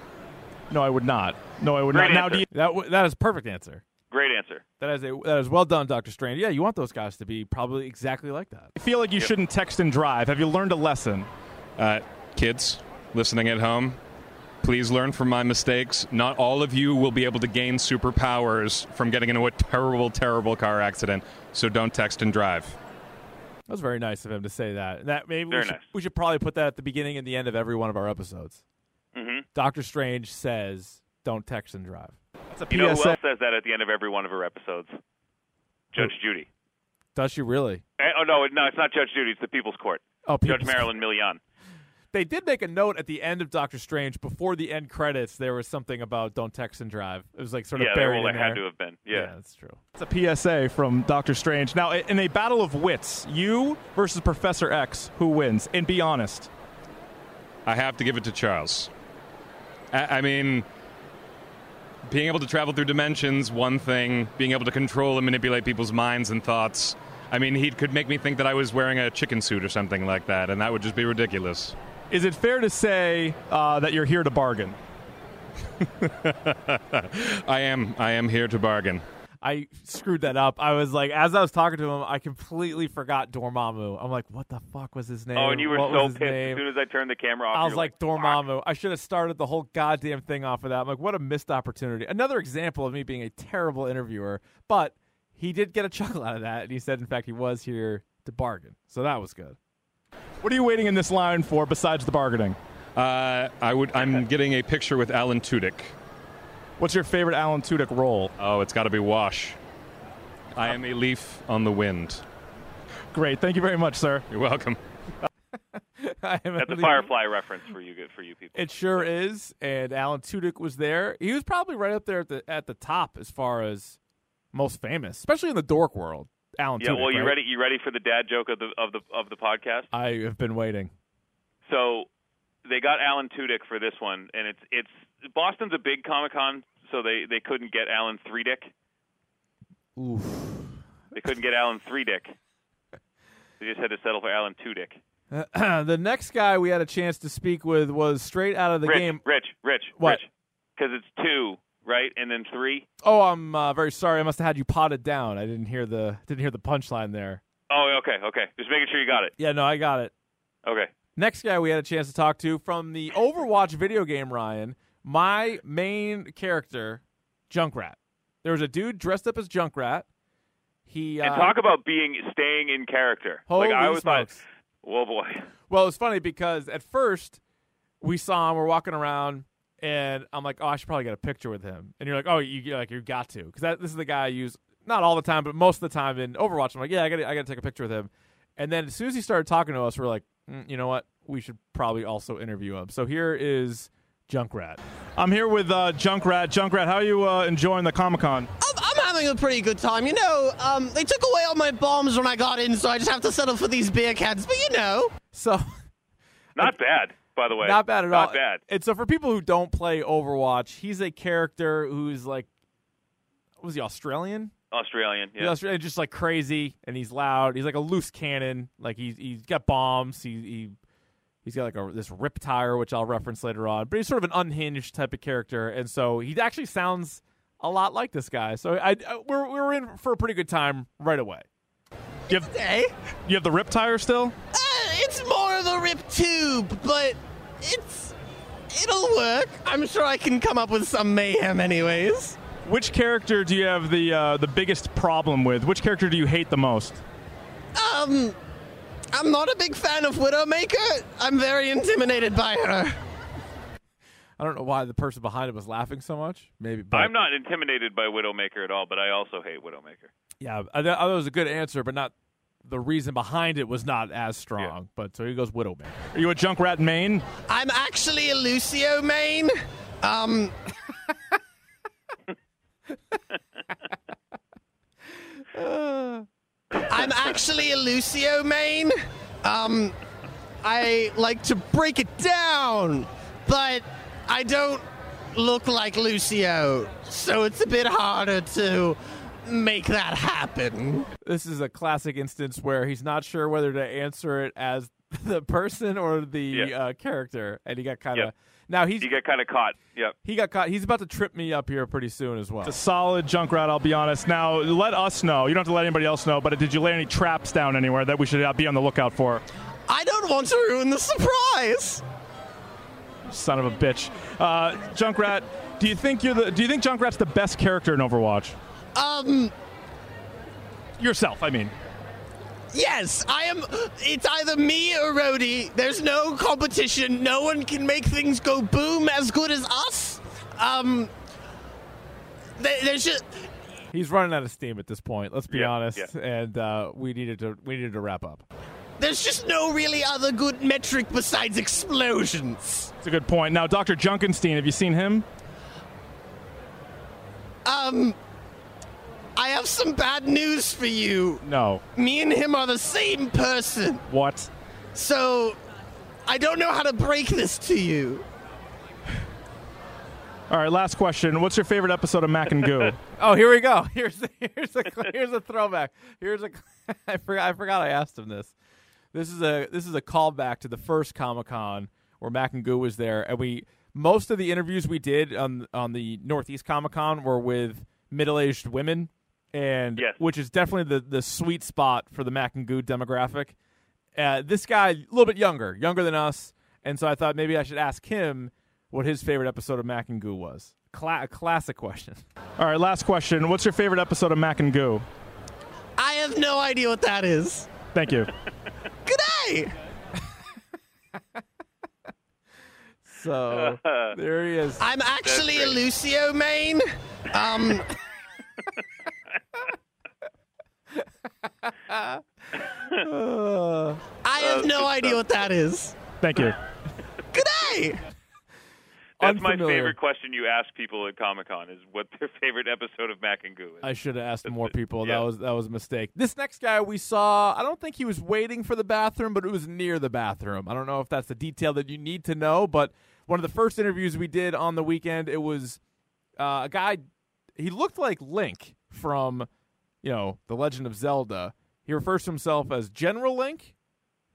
No, I would not. Great answer. Now, that is a perfect answer. Great answer. That is well done, Dr. Strange. Yeah, you want those guys to be probably exactly like that. I feel like you shouldn't text and drive. Have you learned a lesson? Kids listening at home, please learn from my mistakes. Not all of you will be able to gain superpowers from getting into a terrible, terrible car accident. So don't text and drive. That was very nice of him to say that. We should probably put that at the beginning and the end of every one of our episodes. Mm-hmm. Doctor Strange says, "Don't text and drive." That's a PSA. You know who else says that at the end of every one of her episodes? Judge Judy. Does she really? No, it's not Judge Judy. It's the People's Court. Oh, Judge Marilyn Millian. They did make a note at the end of Doctor Strange before the end credits. There was something about don't text and drive. It was like sort of buried in there. Yeah, had to have been. Yeah, that's true. It's a PSA from Doctor Strange. Now, in a battle of wits, you versus Professor X, who wins? And be honest. I have to give it to Charles. I mean, being able to travel through dimensions, one thing. Being able to control and manipulate people's minds and thoughts. I mean, he could make me think that I was wearing a chicken suit or something like that, and that would just be ridiculous. Is it fair to say that you're here to bargain? I am here to bargain. I screwed that up. I was like, as I was talking to him, I completely forgot Dormammu. I'm like, what the fuck was his name? Oh, and you were so pissed as soon as I turned the camera off. I was like, Dormammu. Fuck. I should have started the whole goddamn thing off of that. I'm like, what a missed opportunity. Another example of me being a terrible interviewer, but he did get a chuckle out of that, and he said, in fact, he was here to bargain. So that was good. What are you waiting in this line for besides the bargaining? I'm getting a picture with Alan Tudyk. What's your favorite Alan Tudyk role? Oh, it's got to be Wash. I am a leaf on the wind. Great. Thank you very much, sir. You're welcome. That's a Firefly reference for you, good for you people. It sure is, and Alan Tudyk was there. He was probably right up there at the top as far as most famous, especially in the dork world. Alan Tudyk, well, you ready? You ready for the dad joke of the podcast? I have been waiting. So they got Alan Tudyk for this one, and it's Boston's a big Comic-Con, so they couldn't get Alan Three-Dick. Oof. They couldn't get Alan Three-Dick. They just had to settle for Alan Tudyk. The next guy we had a chance to speak with was straight out of the game. Rich. What? Because it's two. Right, and then three. Oh, I'm very sorry. I must have had you potted down. I didn't hear the punchline there. Oh, okay. Just making sure you got it. Yeah, no, I got it. Okay. Next guy we had a chance to talk to from the Overwatch video game, Ryan. My main character, Junkrat. There was a dude dressed up as Junkrat. He and talk about staying in character. Holy smokes! Like I was like, whoa, boy. Well, it's funny because at first we saw him. We're walking around. And I'm like, oh, I should probably get a picture with him. And you're like, oh, you got to, because this is the guy I use not all the time, but most of the time in Overwatch. I'm like, yeah, I got to take a picture with him. And then as soon as he started talking to us, we're like, you know what? We should probably also interview him. So here is Junkrat. I'm here with Junkrat. Junkrat, how are you enjoying the Comic-Con? I'm having a pretty good time. You know, they took away all my bombs when I got in, so I just have to settle for these beer cans. But you know, so not bad. By the way, not bad at all. Not bad. And so for people who don't play Overwatch, he's a character who's like, was he Australian? Australian, yeah. He's Australian, just like crazy, and he's loud. He's like a loose cannon. Like he's got bombs. He's got like this rip tire, which I'll reference later on. But he's sort of an unhinged type of character, and so he actually sounds a lot like this guy. So we're in for a pretty good time right away. You have the rip tire still? It's more of a rip tube, but it'll work. I'm sure I can come up with some mayhem anyways. Which character do you have the biggest problem with? Which character do you hate the most? I'm not a big fan of Widowmaker. I'm very intimidated by her. I don't know why the person behind it was laughing so much. Maybe, but I'm not intimidated by Widowmaker at all, but I also hate Widowmaker. Yeah, I thought it was a good answer, but not the reason behind it was not as strong. Yeah. But so here goes Widowmaker. Are you a Junkrat main? I'm actually a Lucio main. I'm actually a Lucio main. I like to break it down, but I don't look like Lucio, so it's a bit harder to make that happen. This is a classic instance where he's not sure whether to answer it as the person or the character, and he got kind of now he got kind of caught. Yep, he got caught. He's about to trip me up here pretty soon as well. It's a solid Junkrat, I'll be honest. Now let us know. You don't have to let anybody else know, but did you lay any traps down anywhere that we should be on the lookout for? I don't want to ruin the surprise. Son of a bitch. Junkrat, do you think Junkrat's the best character in Overwatch? Yourself, I mean. Yes, I am. It's either me or Rhodey. There's no competition. No one can make things go boom as good as us. There's just. He's running out of steam at this point. Let's be honest, and we needed to wrap up. There's just no really other good metric besides explosions. That's a good point. Now, Dr. Junkenstein, have you seen him? I have some bad news for you. No. Me and him are the same person. What? So, I don't know how to break this to you. All right, last question. What's your favorite episode of Mac and Goo? Oh, here we go. Here's a throwback. I forgot I asked him this. This is a callback to the first Comic-Con where Mac and Goo was there, and most of the interviews we did on the Northeast Comic-Con were with middle-aged women, and which is definitely the sweet spot for the Mac and Goo demographic. This guy, a little bit younger than us, and so I thought maybe I should ask him what his favorite episode of Mac and Goo was. A classic question. All right, last question. What's your favorite episode of Mac and Goo? I have no idea what that is. Thank you. Good day. So there he is. I'm actually a Lucio main. I have no idea what that is. Thank you. Good day. That's unfamiliar. My favorite question you ask people at Comic-Con is what their favorite episode of Mac and Goo is. I should have asked more people. Yeah. That was a mistake. This next guy we saw, I don't think he was waiting for the bathroom, but it was near the bathroom. I don't know if that's the detail that you need to know, but one of the first interviews we did on the weekend, it was a guy. He looked like Link from, The Legend of Zelda. He refers to himself as General Link.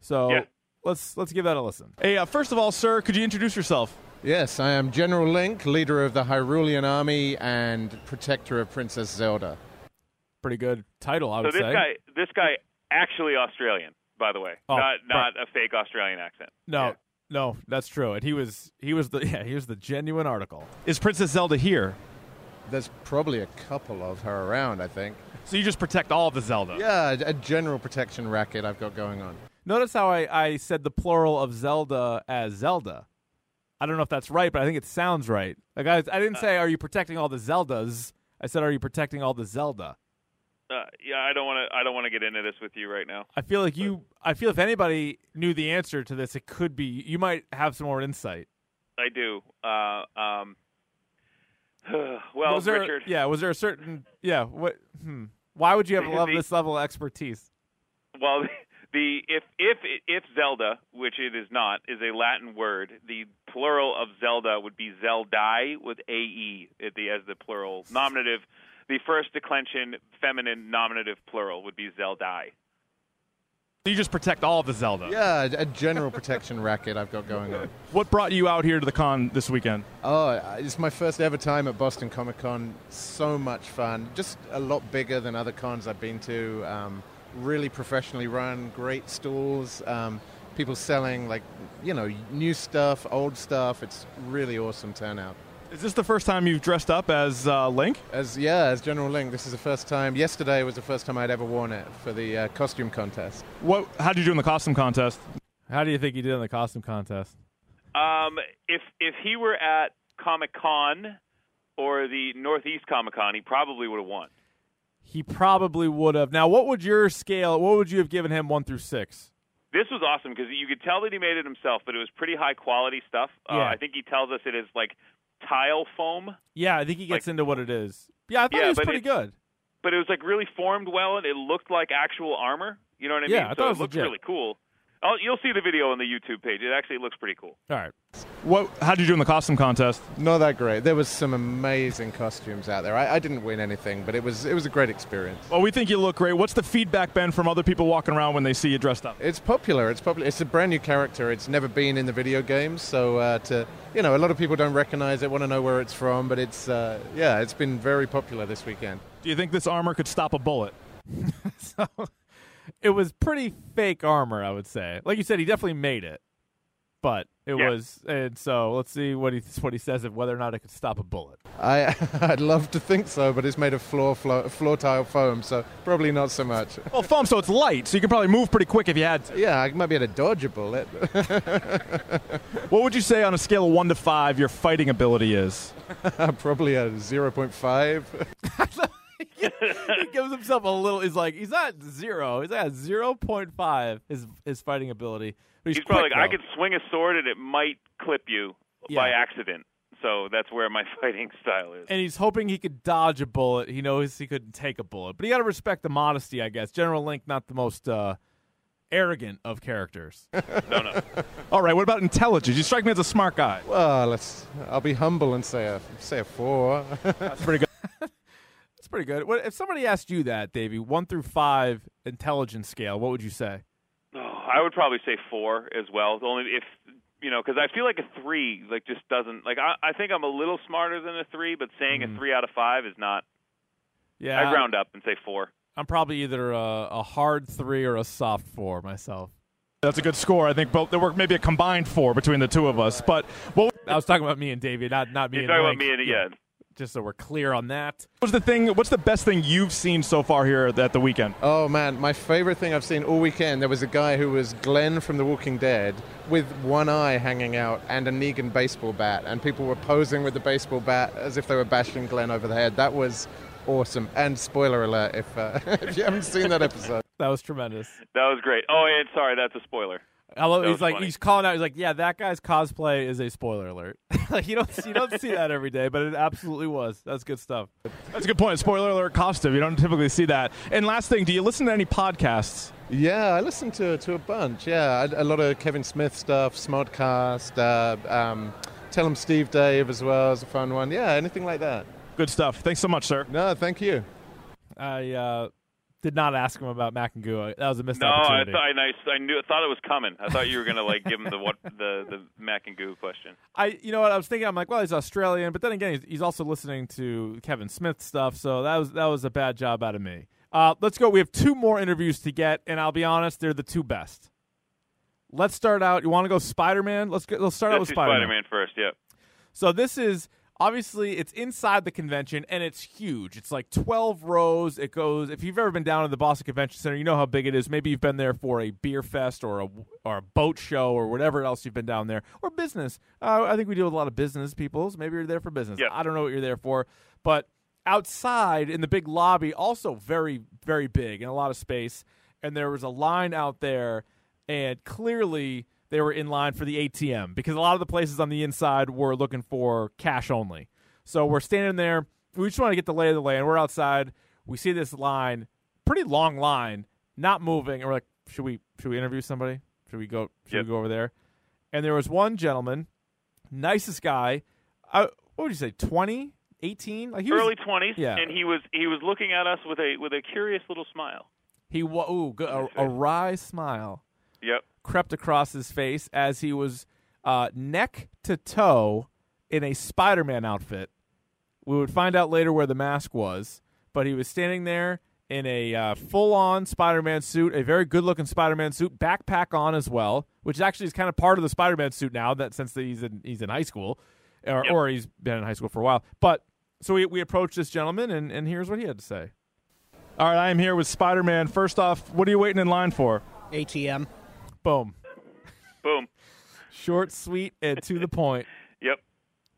So let's give that a listen. Hey, first of all, sir, could you introduce yourself? Yes, I am General Link, leader of the Hyrulean Army and protector of Princess Zelda. Pretty good title, I would say. So this guy actually Australian, by the way. Oh, not a fake Australian accent. No, that's true. And he was the genuine article. Is Princess Zelda here? There's probably a couple of her around, I think. So you just protect all of the Zelda? Yeah, a general protection racket I've got going on. Notice how I said the plural of Zelda as Zelda. I don't know if that's right, but I think it sounds right. Like I didn't say, are you protecting all the Zeldas? I said, are you protecting all the Zelda? I don't want to get into this with you right now. I feel like I feel if anybody knew the answer to this, it could be, you might have some more insight. I do. Well, was there, Richard. Yeah. Was there a certain, why would you have this level of expertise? Well, If Zelda, which it is not, is a Latin word, the plural of Zelda would be Zeldae with A-E as the plural nominative. The first declension, feminine nominative plural would be Zeldae. You just protect all of the Zelda. Yeah, a general protection racket I've got going on. What brought you out here to the con this weekend? Oh, it's my first ever time at Boston Comic Con. So much fun. Just a lot bigger than other cons I've been to. Really professionally run, great stalls, people selling new stuff, old stuff. It's really awesome turnout. Is this the first time you've dressed up as Link? As General Link. This is the first time. Yesterday was the first time I'd ever worn it for the costume contest. How did you do in the costume contest? How do you think you did in the costume contest? If he were at Comic-Con or the Northeast Comic-Con, he probably would have won. He probably would have. Now, what would your scale, what would you have given him 1 through 6? This was awesome because you could tell that he made it himself, but it was pretty high-quality stuff. Yeah. I think he tells us it is like tile foam. Yeah, I think he gets into what it is. Yeah, I thought it was pretty good. But it was like really formed well, and it looked like actual armor. You know what I mean? Yeah, I thought it looked really cool. You'll see the video on the YouTube page. It actually looks pretty cool. All right. How did you do in the costume contest? Not that great. There was some amazing costumes out there. I didn't win anything, but it was a great experience. Well, we think you look great. What's the feedback been from other people walking around when they see you dressed up? It's popular. It's a brand new character. It's never been in the video games, so a lot of people don't recognize it, want to know where it's from, but it's been very popular this weekend. Do you think this armor could stop a bullet? It was pretty fake armor, I would say. Like you said, he definitely made it, but it was. And so let's see what he says of whether or not it could stop a bullet. I'd love to think so, but it's made of floor tile foam, so probably not so much. Well, foam, so it's light, so you can probably move pretty quick if you had to. Yeah, I might be able to dodge a bullet. What would you say on a scale of 1 to 5 your fighting ability is? Probably a 0.5. He gives himself a little. He's like, he's not zero. He's at 0.5. His fighting ability. But he's probably quick, I could swing a sword and it might clip you by accident. So that's where my fighting style is. And he's hoping he could dodge a bullet. He knows he couldn't take a bullet, but you got to respect the modesty, I guess. General Link, not the most arrogant of characters. No. All right. What about intelligence? You strike me as a smart guy. Well, I'll be humble and say a 4. That's pretty good. Pretty good. What, if somebody asked you that, Davey, 1 through 5 intelligence scale, what would you say? Oh, I would probably say 4 as well. Only if, because I feel like a 3, just doesn't, I think I'm a little smarter than a 3, but saying a 3 out of 5 is not. Yeah, I'd round up and say 4. I'm probably either a hard 3 or a soft 4 myself. That's a good score. I think there were maybe a combined 4 between the two of us. But I was talking about me and Davey, not me. You're talking about me and Ian. Just so we're clear on that. What's the best thing you've seen so far here at the weekend? Oh, man, my favorite thing I've seen all weekend, there was a guy who was Glenn from The Walking Dead with one eye hanging out and a Negan baseball bat, and people were posing with the baseball bat as if they were bashing Glenn over the head. That was awesome. And spoiler alert, if you haven't seen that episode. That was tremendous. That was great. Oh, and sorry, that's a spoiler. He's calling out. He's like, yeah, that guy's cosplay is a spoiler alert. You don't see that every day, but it absolutely was. That's good stuff. That's a good point. Spoiler alert costume. You don't typically see that. And last thing, do you listen to any podcasts? Yeah, I listen to a bunch. Yeah, a lot of Kevin Smith stuff, Smodcast, Tell 'em Steve Dave as well is a fun one. Yeah, anything like that. Good stuff. Thanks so much, sir. No, thank you. I did not ask him about Mac and Goo. That was a missed opportunity. No, I thought it was coming. I thought you were gonna give him the Mac and Goo question. I was thinking. I'm like, well, he's Australian, but then again, he's also listening to Kevin Smith stuff. So that was a bad job out of me. Let's go. We have 2 more interviews to get, and I'll be honest, they're the 2 best. Let's start out. You want to go Spider-Man? Let's start out with Spider-Man first. Yep. So this is. Obviously, it's inside the convention, and it's huge. It's like 12 rows. It goes – if you've ever been down to the Boston Convention Center, you know how big it is. Maybe you've been there for a beer fest or a boat show or whatever else you've been down there, or business. I think we deal with a lot of business people. So maybe you're there for business. Yep. I don't know what you're there for. But outside in the big lobby, also very, very big and a lot of space, and there was a line out there, and clearly – they were in line for the ATM because a lot of the places on the inside were looking for cash only. So we're standing there. We just want to get the lay of the land. We're outside. We see this line, pretty long line, not moving. And we're like, should we interview somebody? Should we go over there? And there was one gentleman, nicest guy. What would you say, 20, 18? Like early 20s. Yeah. And he was looking at us with a curious little smile. A wry smile. Yep. Crept across his face as he was neck to toe in a Spider-Man outfit. We would find out later where the mask was, but he was standing there in a full-on Spider-Man suit, a very good-looking Spider-Man suit, backpack on as well, which actually is kind of part of the Spider-Man suit now that since he's in high school, or he's been in high school for a while. But so we approached this gentleman, and here's what he had to say. All right, I am here with Spider-Man. First off, what are you waiting in line for? ATM. Boom. Short, sweet, and to the point. Yep.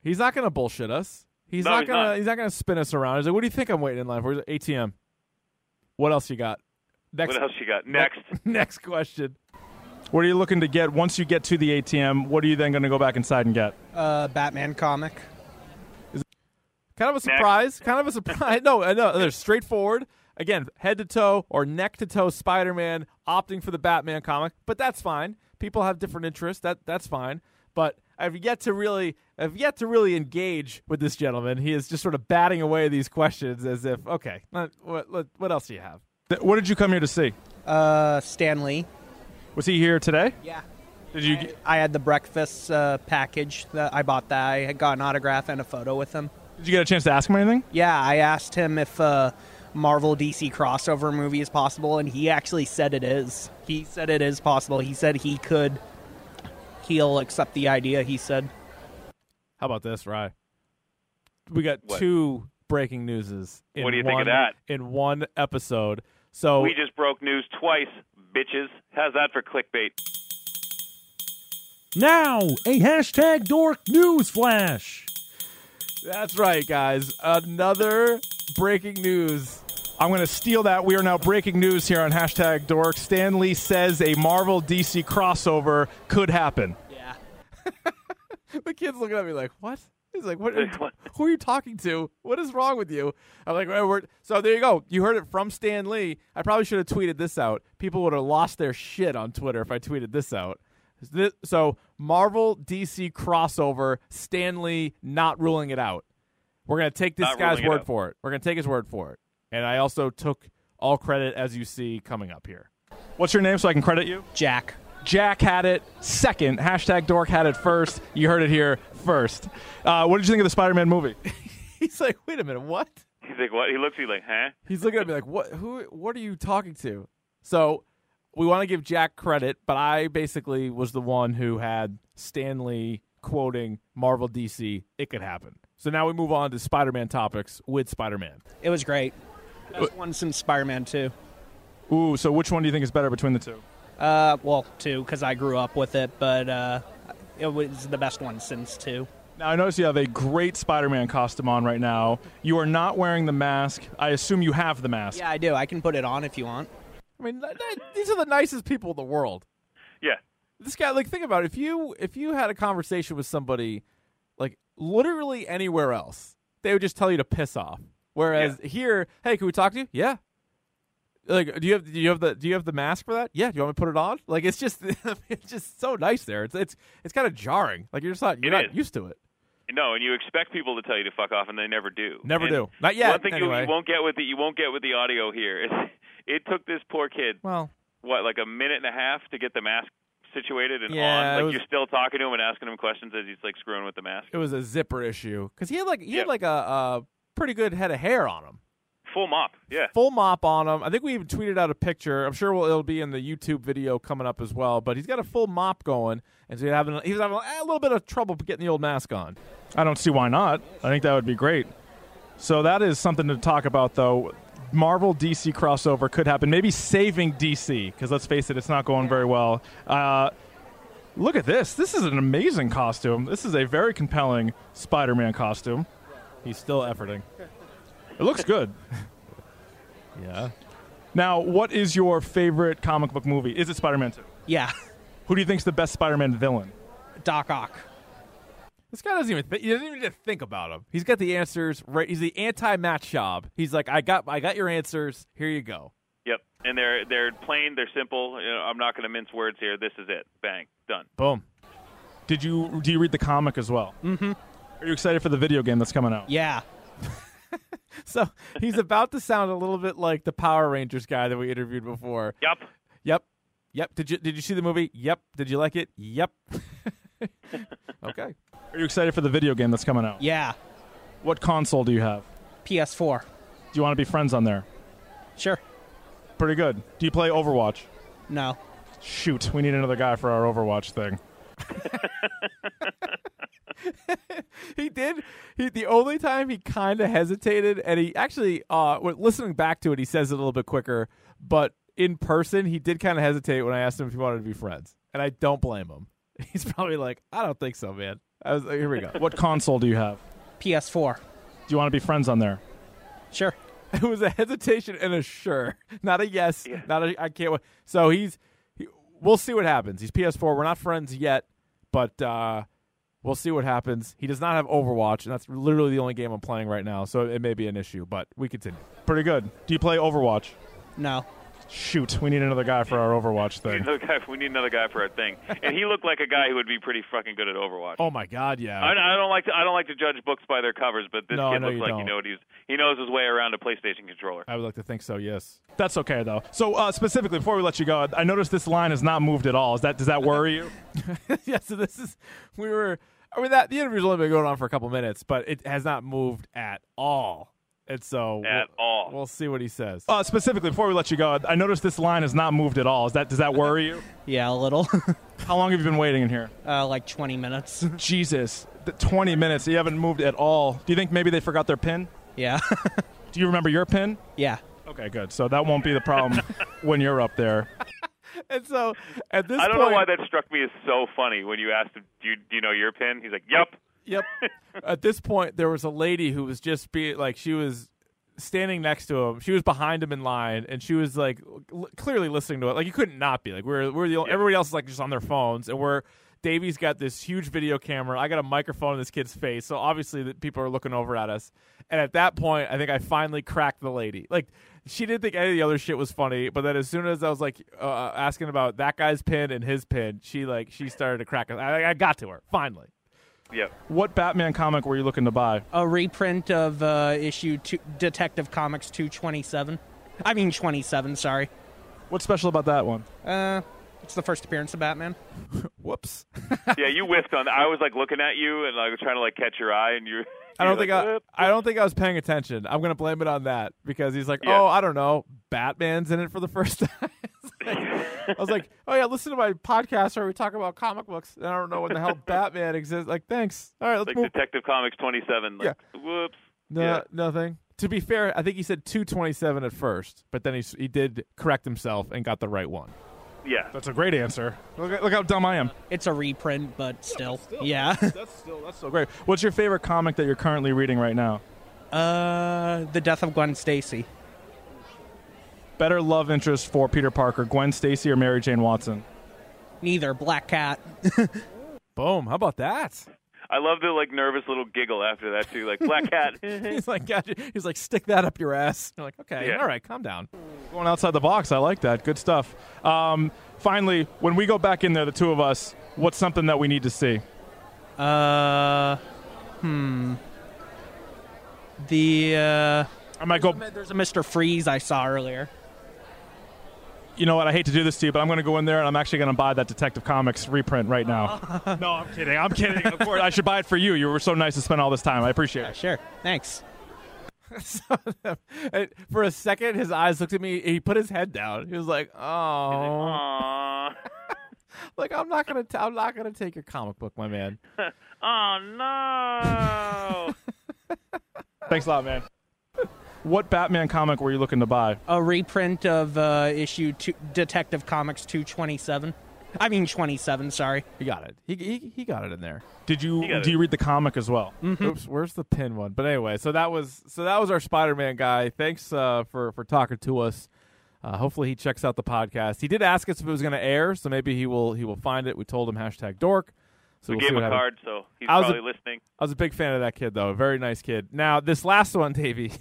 He's not going to bullshit us. He's not going to spin us around. He's like, what do you think I'm waiting in line for? He's like, ATM. What else you got? Next question. What are you looking to get once you get to the ATM? What are you then going to go back inside and get? Batman comic. Kind of a surprise. No, they're straightforward. Again, head to toe or neck to toe Spider-Man, opting for the Batman comic, but that's fine. People have different interests. That's fine. But I've yet to really engage with this gentleman. He is just sort of batting away these questions as if, okay, what else do you have? What did you come here to see? Stan Lee. Was he here today? Yeah. I had the breakfast package. I bought that. I got an autograph and a photo with him. Did you get a chance to ask him anything? Yeah, I asked him if Marvel DC crossover movie is possible, and he actually said it is. He said it is possible. He said he'll accept the idea, he said. How about this, Rye? We got two breaking newses. What do you think of that? In one episode. So we just broke news twice, bitches. How's that for clickbait? Now, a hashtag dork news flash. That's right, guys. Another breaking news. I'm going to steal that. We are now breaking news here on hashtag dork. Stan Lee says a Marvel DC crossover could happen. Yeah. The kid's looking at me like, what? He's like, "What? Who are you talking to? What is wrong with you?" I'm like, so there you go. You heard it from Stan Lee. I probably should have tweeted this out. People would have lost their shit on Twitter if I tweeted this out. So Marvel DC crossover, Stan Lee not ruling it out. We're going to take this guy's word for it. We're going to take his word for it. And I also took all credit, as you see, coming up here. What's your name so I can credit you? Jack. Jack had it second. Hashtag dork had it first. You heard it here first. What did you think of the Spider-Man movie? He's like, wait a minute, what? He's like, what? He looks at me like, huh? He's looking at me like, what? Who? What are you talking to? So we want to give Jack credit, but I basically was the one who had Stan Lee quoting Marvel DC. It could happen. So now we move on to Spider-Man topics with Spider-Man. It was great. Best one since Spider-Man 2. Ooh, so which one do you think is better between the two? Well, 2, because I grew up with it, but it was the best one since 2. Now, I notice you have a great Spider-Man costume on right now. You are not wearing the mask. I assume you have the mask. Yeah, I do. I can put it on if you want. I mean, these are the nicest people in the world. Yeah. This guy, like, think about it. If you had a conversation with somebody, like, literally anywhere else, they would just tell you to piss off. Whereas here, hey, can we talk to you? Yeah. Like, do you have the mask for that? Yeah. Do you want me to put it on? Like, it's just so nice there. It's kind of jarring. Like, you're not used to it. No, and you expect people to tell you to fuck off, and they never do. Never do. Not yet. One thing anyway. you won't get with the audio here. It took this poor kid like a minute and a half to get the mask situated and on. Like, you're still talking to him and asking him questions as he's like screwing with the mask. It was a zipper issue because he had like a pretty good head of hair on him. Full mop on him. I think we even tweeted out a picture. I'm sure it'll be in the YouTube video coming up as well. But he's got a full mop going, and so he was having a little bit of trouble getting the old mask on. I don't see why not. I think that would be great. So that is something to talk about, though. Marvel DC crossover could happen. Maybe saving DC, because let's face it, it's not going very well. Look at this. This is an amazing costume. This is a very compelling Spider-Man costume. He's still efforting. It looks good. Yeah. Now, what is your favorite comic book movie? Is it Spider-Man 2? Yeah. Who do you think's the best Spider-Man villain? Doc Ock. This guy doesn't even need to think about him. He's got the answers right. He's the anti-Matt Schaub. He's like, I got your answers. Here you go. Yep. And they're plain. They're simple. You know, I'm not going to mince words here. This is it. Bang. Done. Boom. Do you read the comic as well? Mm-hmm. Are you excited for the video game that's coming out? Yeah. So he's about to sound a little bit like the Power Rangers guy that we interviewed before. Yep. Did you see the movie? Yep. Did you like it? Yep. Okay. Are you excited for the video game that's coming out? Yeah. What console do you have? PS4. Do you want to be friends on there? Sure. Pretty good. Do you play Overwatch? No. Shoot, we need another guy for our Overwatch thing. He did. The only time he kind of hesitated, and he actually, listening back to it, he says it a little bit quicker. But in person, he did kind of hesitate when I asked him if he wanted to be friends, and I don't blame him. He's probably like, I don't think so, man. I was like, here we go. What console do you have? PS4. Do you want to be friends on there? Sure. It was a hesitation and a sure. Not a yes. Yeah. Not a I can't wait. So we'll see what happens. He's PS4. We're not friends yet, but we'll see what happens. He does not have Overwatch, and that's literally the only game I'm playing right now, so it may be an issue, but we continue. Pretty good. Do you play Overwatch? No. Shoot, we need another guy for our Overwatch thing. We need another guy for our thing. And he looked like a guy who would be pretty fucking good at Overwatch. Oh my god, yeah. I don't like to judge books by their covers, but this kid looks like he knows his way around a PlayStation controller. I would like to think so, yes. That's okay though. So specifically, before we let you go, I noticed this line has not moved at all. Does that worry you? Yeah. So the interview's only been going on for a couple minutes, but it has not moved at all. And so we'll see what he says. Specifically, before we let you go, I noticed this line has not moved at all. Does that worry you? Yeah, a little. How long have you been waiting in here? Like 20 minutes. Jesus, 20 minutes. You haven't moved at all. Do you think maybe they forgot their pin? Yeah. Do you remember your pin? Yeah. Okay, good. So that won't be the problem when you're up there. And so at this point, I don't know why that struck me as so funny when you asked him, do you know your pin? He's like, yep. Yep. At this point, there was a lady who was just she was standing next to him. She was behind him in line, and she was clearly listening to it. Like you couldn't not be. Like we're the only, everybody else is just on their phones, and Davey's got this huge video camera. I got a microphone in this kid's face, so obviously the people are looking over at us. And at that point, I think I finally cracked the lady. Like she didn't think any of the other shit was funny, but then as soon as I was asking about that guy's pin and his pin, she started to crack it. I got to her finally. Yeah. What Batman comic were you looking to buy? A reprint of issue 2, Detective Comics 227. I mean 27, sorry. What's special about that one? It's the first appearance of Batman. Whoops. Yeah, you whiffed on that. I was looking at you and I was trying to catch your eye and you. I don't think I was paying attention. I'm gonna blame it on that because he's like, yeah. Oh, I don't know, Batman's in it for the first time. I was like, oh yeah, listen to my podcast where we talk about comic books. And I don't know when the hell Batman exists. Like, thanks. All right, let's move. Detective Comics 27. Yeah. Whoops. No, yeah. Nothing. To be fair, I think he said 227 at first, but then he did correct himself and got the right one. Yeah, that's a great answer. Look how dumb I am. It's a reprint, but still, yeah. That's so great. What's your favorite comic that you're currently reading right now? The Death of Gwen Stacy. Better love interest for Peter Parker, Gwen Stacy or Mary Jane Watson? Neither. Black Cat. Boom. How about that? I love the nervous little giggle after that too. Black Cat. He's like, gotcha. He's like, stick that up your ass. You're like, okay, yeah. All right, calm down. Going outside the box. I like that. Good stuff. Finally, when we go back in there, the two of us, what's something that we need to see? I might go. There's a Mr. Freeze I saw earlier. You know what? I hate to do this to you, but I'm going to go in there and I'm actually going to buy that Detective Comics reprint right now. No, I'm kidding. I'm kidding. Of course, I should buy it for you. You were so nice to spend all this time. I appreciate it. Sure. Thanks. For a second, his eyes looked at me. He put his head down. He was like, "Oh, I'm not going to take your comic book, my man." Oh no! Thanks a lot, man. What Batman comic were you looking to buy? A reprint of issue 2, Detective Comics 227. I mean 27, sorry. He got it. He got it in there. Do you read the comic as well? Mm-hmm. Oops, where's the pin one? But anyway, so that was our Spider-Man guy. Thanks for talking to us. Hopefully he checks out the podcast. He did ask us if it was going to air, so maybe he will find it. We told him #dork. So we gave him a card, so he's probably listening. I was a big fan of that kid, though. A very nice kid. Now, this last one, Davey.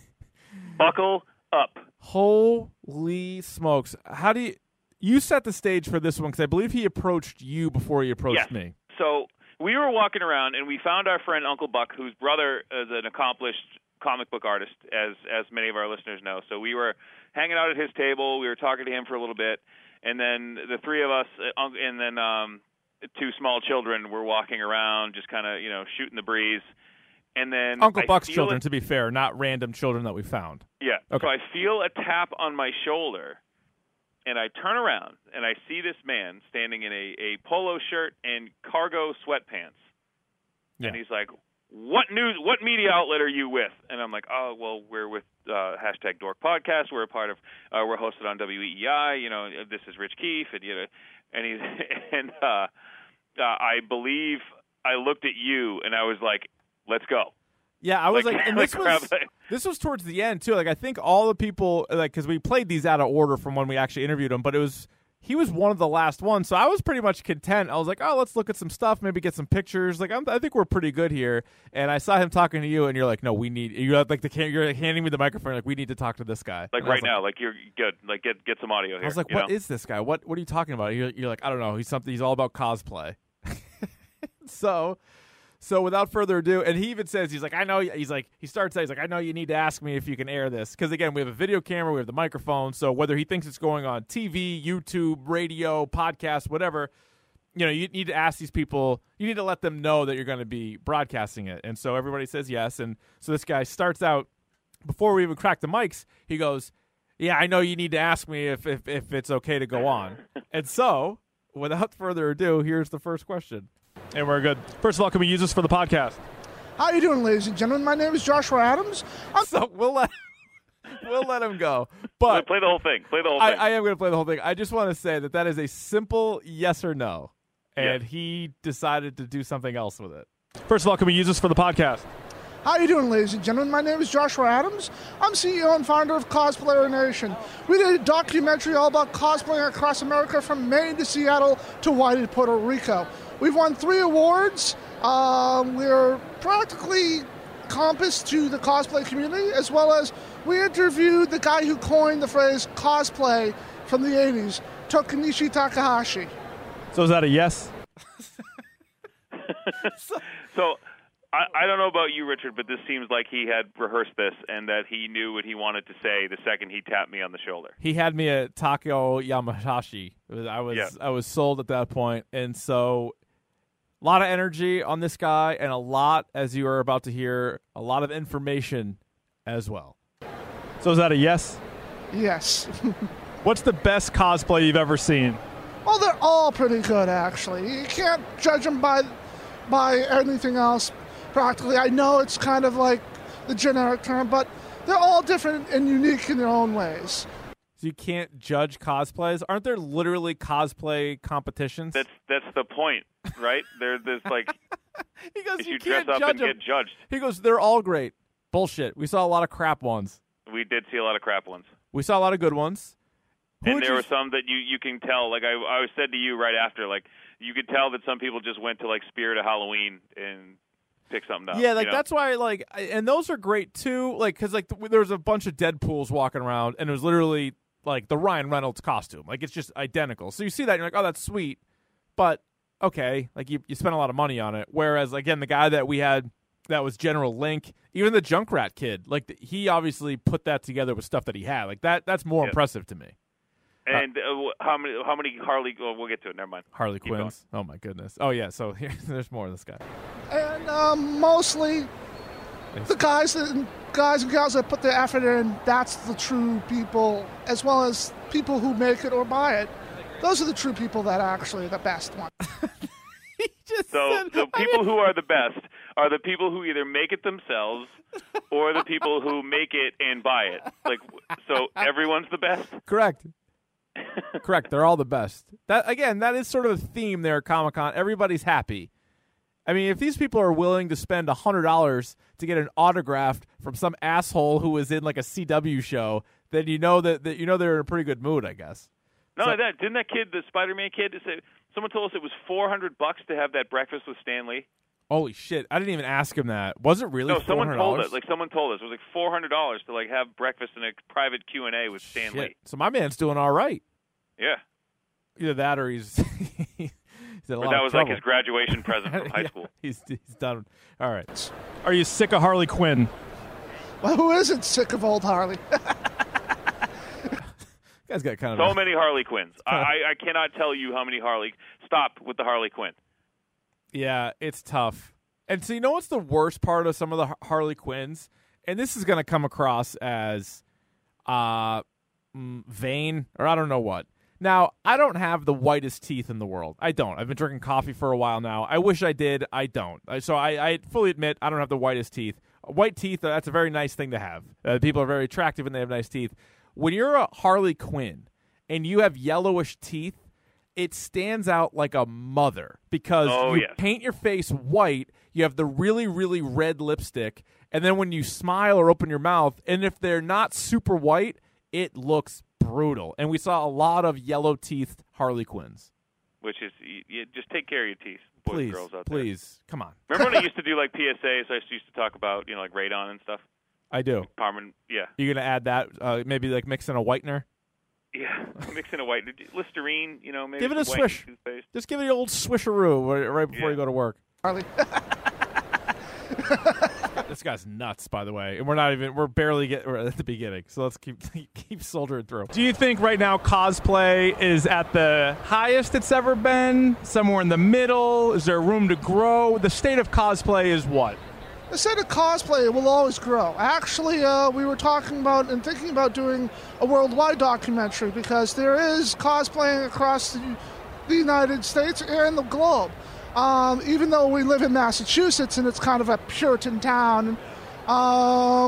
Buckle up. Holy smokes. How do you set the stage for this one? Because I believe he approached you before he approached me. So we were walking around, and we found our friend Uncle Buck, whose brother is an accomplished comic book artist, as many of our listeners know. So we were hanging out at his table. We were talking to him for a little bit. And then the three of us, and then two small children were walking around, just kind of, shooting the breeze. And then Uncle Buck's children, to be fair, not random children that we found. Yeah. Okay. So I feel a tap on my shoulder, and I turn around, and I see this man standing in a polo shirt and cargo sweatpants. Yeah. And he's like, what media outlet are you with? And I'm like, oh, well, we're with Hashtag Dork Podcast. We're a part of, we're hosted on WEEI. This is Rich Keefe. And he's, I believe I looked at you and I was like, let's go. Yeah, I was like and this was towards the end too. Like, I think all the people, like, because we played these out of order from when we actually interviewed him, but it was he was one of the last ones, so I was pretty much content. I was like, oh, let's look at some stuff, maybe get some pictures. Like, I think we're pretty good here. And I saw him talking to you, and you're like, no, we need you. Like, you're handing me the microphone, like, we need to talk to this guy. Like, right now, like, you're good. Like, get some audio here. I was like, what is this guy? What are you talking about? You're like, I don't know. He's all about cosplay. So without further ado, and he even says, he's like, I know, I know you need to ask me if you can air this. Because, again, we have a video camera, we have the microphone, so whether he thinks it's going on TV, YouTube, radio, podcast, whatever, you know, you need to ask these people, you need to let them know that you're going to be broadcasting it. And so everybody says yes, and so this guy starts out, before we even crack the mics, he goes, yeah, I know you need to ask me if it's okay to go on. And so, without further ado, here's the first question. And we're good. First of all, can we use this for the podcast? How are you doing, ladies and gentlemen? My name is Joshua Adams. So we'll let him go. But wait, play the whole thing. I am going to play the whole thing. I just want to say that is a simple yes or no, and he decided to do something else with it. First of all, can we use this for the podcast? How are you doing, ladies and gentlemen? My name is Joshua Adams. I'm CEO and founder of Cosplayer Nation. We did a documentary all about cosplaying across America from Maine to Seattle to Hawaii to Puerto Rico. We've won 3 awards. We're practically compass to the cosplay community, as well as we interviewed the guy who coined the phrase cosplay from the 80s, Tokunishi Takahashi. So is that a yes? So I don't know about you, Richard, but this seems like he had rehearsed this and that he knew what he wanted to say the second he tapped me on the shoulder. He had me at Takeo Yamahashi. I was sold at that point, and so... a lot of energy on this guy, and a lot, as you are about to hear, a lot of information as well. So is that a yes? Yes. What's the best cosplay you've ever seen? Well, they're all pretty good, actually. You can't judge them by anything else, practically. I know it's kind of like the generic term, but they're all different and unique in their own ways. So you can't judge cosplays? Aren't there literally cosplay competitions? That's the point, right? There's this, like, he goes, if you dress up and get judged. He goes, they're all great. Bullshit. We saw a lot of crap ones. We did see a lot of crap ones. We saw a lot of good ones. And there were some that you can tell. Like, I said to you right after, like, you could tell that some people just went to, like, Spirit of Halloween and... pick something up. Yeah, like, you know? That's why, like, and those are great too, like, because, like, there was a bunch of Deadpools walking around, and it was literally like the Ryan Reynolds costume, like, it's just identical. So you see that, and you're like, oh, that's sweet, but okay, like, you spent a lot of money on it. Whereas, again, the guy that we had that was General Link, even the Junkrat kid, like, he obviously put that together with stuff that he had. Like, that's more impressive to me. And how many Harley? Oh, we'll get to it. Never mind. Harley Quinns. Oh my goodness. Oh yeah. So there's more of this guy. And mostly the guys and gals that put their effort in. That's the true people, as well as people who make it or buy it. Those are the true people that are actually the best ones. The people who are the best are the people who either make it themselves or the people who make it and buy it. Like, so everyone's the best. Correct. Correct. They're all the best. That is sort of a theme there at Comic-Con. Everybody's happy. I mean, if these people are willing to spend $100 to get an autograph from some asshole who was in, like, a CW show, then you know that you know they're in a pretty good mood, I guess. No, so, didn't that kid, the Spider-Man kid, someone told us it was $400 to have that breakfast with Stan Lee? Holy shit! I didn't even ask him that. Was it really? No, someone told us. Like, someone told us it was like $400 to, like, have breakfast in a private Q&A with Stan Lee. So my man's doing all right. Yeah. Either that, or he's in a lot of trouble. That was like his graduation present from high school. He's done. All right. Are you sick of Harley Quinn? Well, who isn't sick of old Harley? Guy's got kind of so many Harley Quinns. I cannot tell you how many Harley. Stop with the Harley Quinn. Yeah, it's tough. And so, you know what's the worst part of some of the Harley Quinns? And this is going to come across as vain, or I don't know what. Now, I don't have the whitest teeth in the world. I don't. I've been drinking coffee for a while now. I wish I did. I don't. So I fully admit I don't have the whitest teeth. White teeth, that's a very nice thing to have. People are very attractive and they have nice teeth. When you're a Harley Quinn and you have yellowish teeth, it stands out like a mother because paint your face white, you have the really, really red lipstick, and then when you smile or open your mouth, and if they're not super white, it looks brutal. And we saw a lot of yellow-teethed Harley Quinns. Which is, you just take care of your teeth, boys and girls out there. Please, come on. Remember when I used to do, like, PSAs? I used to talk about, you know, like, radon and stuff? I do. Like Parman, yeah. You're going to add that, maybe, like, mix in a whitener? Yeah, mix in a whitener. Listerine, you know, maybe. Give it a swish. Toothpaste. Just give it an old swisheroo right before you go to work. Harley. This guy's nuts, by the way, and we're barely at the beginning. So let's keep soldiering through. Do you think right now cosplay is at the highest it's ever been? Somewhere in the middle? Is there room to grow? The state of cosplay is what? The state of cosplay will always grow. Actually, we were talking about and thinking about doing a worldwide documentary because there is cosplaying across the United States and the globe. Even though we live in Massachusetts and it's kind of a Puritan town, there are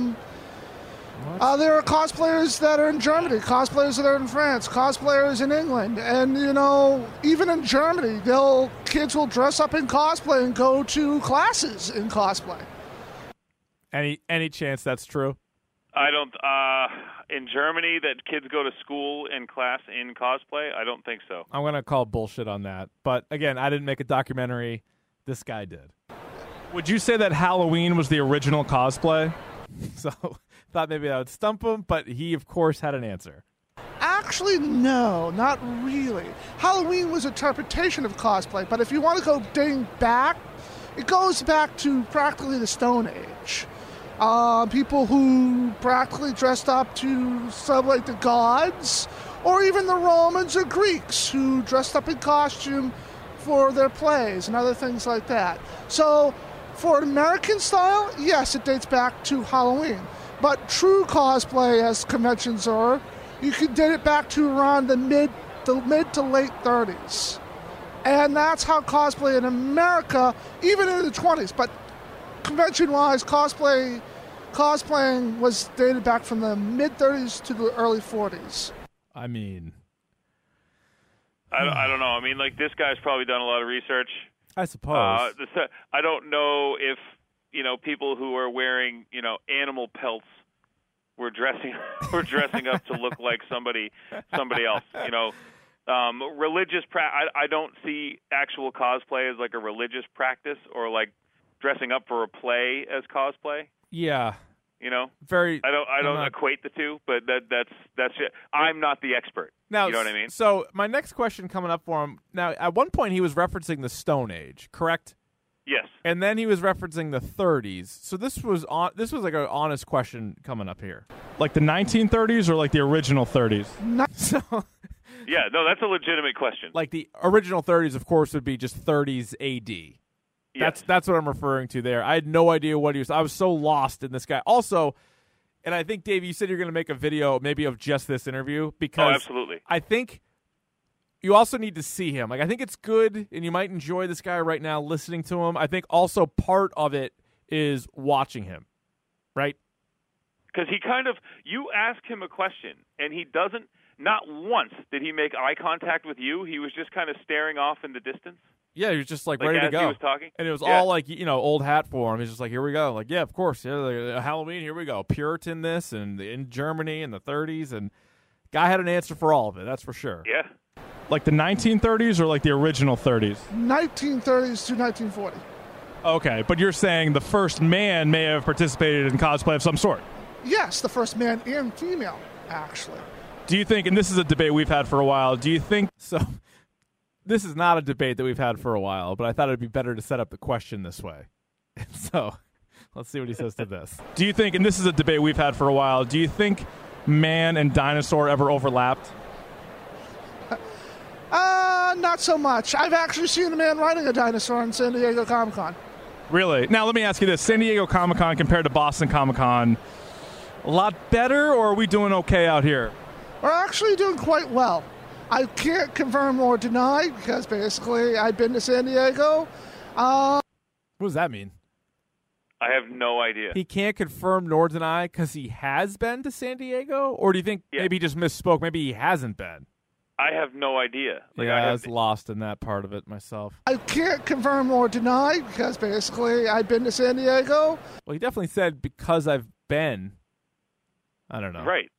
cosplayers that are in Germany, cosplayers that are in France, cosplayers in England, and you know, even in Germany, kids will dress up in cosplay and go to classes in cosplay. Any chance that's true? I don't. In Germany, that kids go to school and class in cosplay? I don't think so. I'm going to call bullshit on that. But, again, I didn't make a documentary. This guy did. Would you say that Halloween was the original cosplay? So thought maybe I would stump him, but he, of course, had an answer. Actually, no, not really. Halloween was an interpretation of cosplay, but if you want to go digging back, it goes back to practically the Stone Age. People who practically dressed up to celebrate the gods, or even the Romans or Greeks who dressed up in costume for their plays and other things like that. So for an American style, yes, it dates back to Halloween. But true cosplay, as conventions are, you can date it back to around the mid to late 30s. And that's how cosplay in America, even in the 20s, but convention-wise, cosplaying was dated back from the mid-30s to the early 40s. I mean, I don't know. I mean, like, this guy's probably done a lot of research. I suppose. I don't know if, you know, people who are wearing, you know, animal pelts were dressing up to look like somebody else, you know. Religious practice. I don't see actual cosplay as, like, a religious practice or, like, dressing up for a play as cosplay. Yeah, you know, I don't equate the two, but that's it. I'm not the expert. Now, you know what I mean. So my next question coming up for him now. At one point, he was referencing the Stone Age, correct? Yes. And then he was referencing the 30s. So this was like an honest question coming up here, like the 1930s or like the original 30s. Yeah, no, that's a legitimate question. Like the original 30s, of course, would be just 30s A.D. Yes. That's what I'm referring to there. I had no idea what he was. I was so lost in this guy. Also, and I think, Dave, you said you're going to make a video maybe of just this interview because absolutely. I think you also need to see him. Like, I think it's good, and you might enjoy this guy right now listening to him. I think also part of it is watching him, right? Because he kind of – you ask him a question, and he doesn't – not once did he make eye contact with you. He was just kind of staring off in the distance. Yeah, he was just like ready to go. He was talking? And it was all like, you know, old hat for him. He's just like, here we go. Like, yeah, of course. Yeah, like, Halloween, here we go. Puritan this and in Germany in the 30s. And guy had an answer for all of it. That's for sure. Yeah. Like the 1930s or like the original 30s? 1930s to 1940. Okay, but you're saying the first man may have participated in cosplay of some sort? Yes, the first man and female, actually. Do you think, and this is a debate we've had for a while, do you think so? This is not a debate that we've had for a while, but I thought it would be better to set up the question this way. So let's see what he says to this. Do you think, and this is a debate we've had for a while, do you think man and dinosaur ever overlapped? Not so much. I've actually seen a man riding a dinosaur in San Diego Comic-Con. Really? Now let me ask you this. San Diego Comic-Con compared to Boston Comic-Con, a lot better, or are we doing okay out here? We're actually doing quite well. I can't confirm or deny because basically I've been to San Diego. What does that mean? I have no idea. He can't confirm nor deny because he has been to San Diego? Or do you think maybe he just misspoke? Maybe he hasn't been. I have no idea. Like, yeah, I was lost in that part of it myself. I can't confirm or deny because basically I've been to San Diego. Well, he definitely said because I've been. I don't know. Right.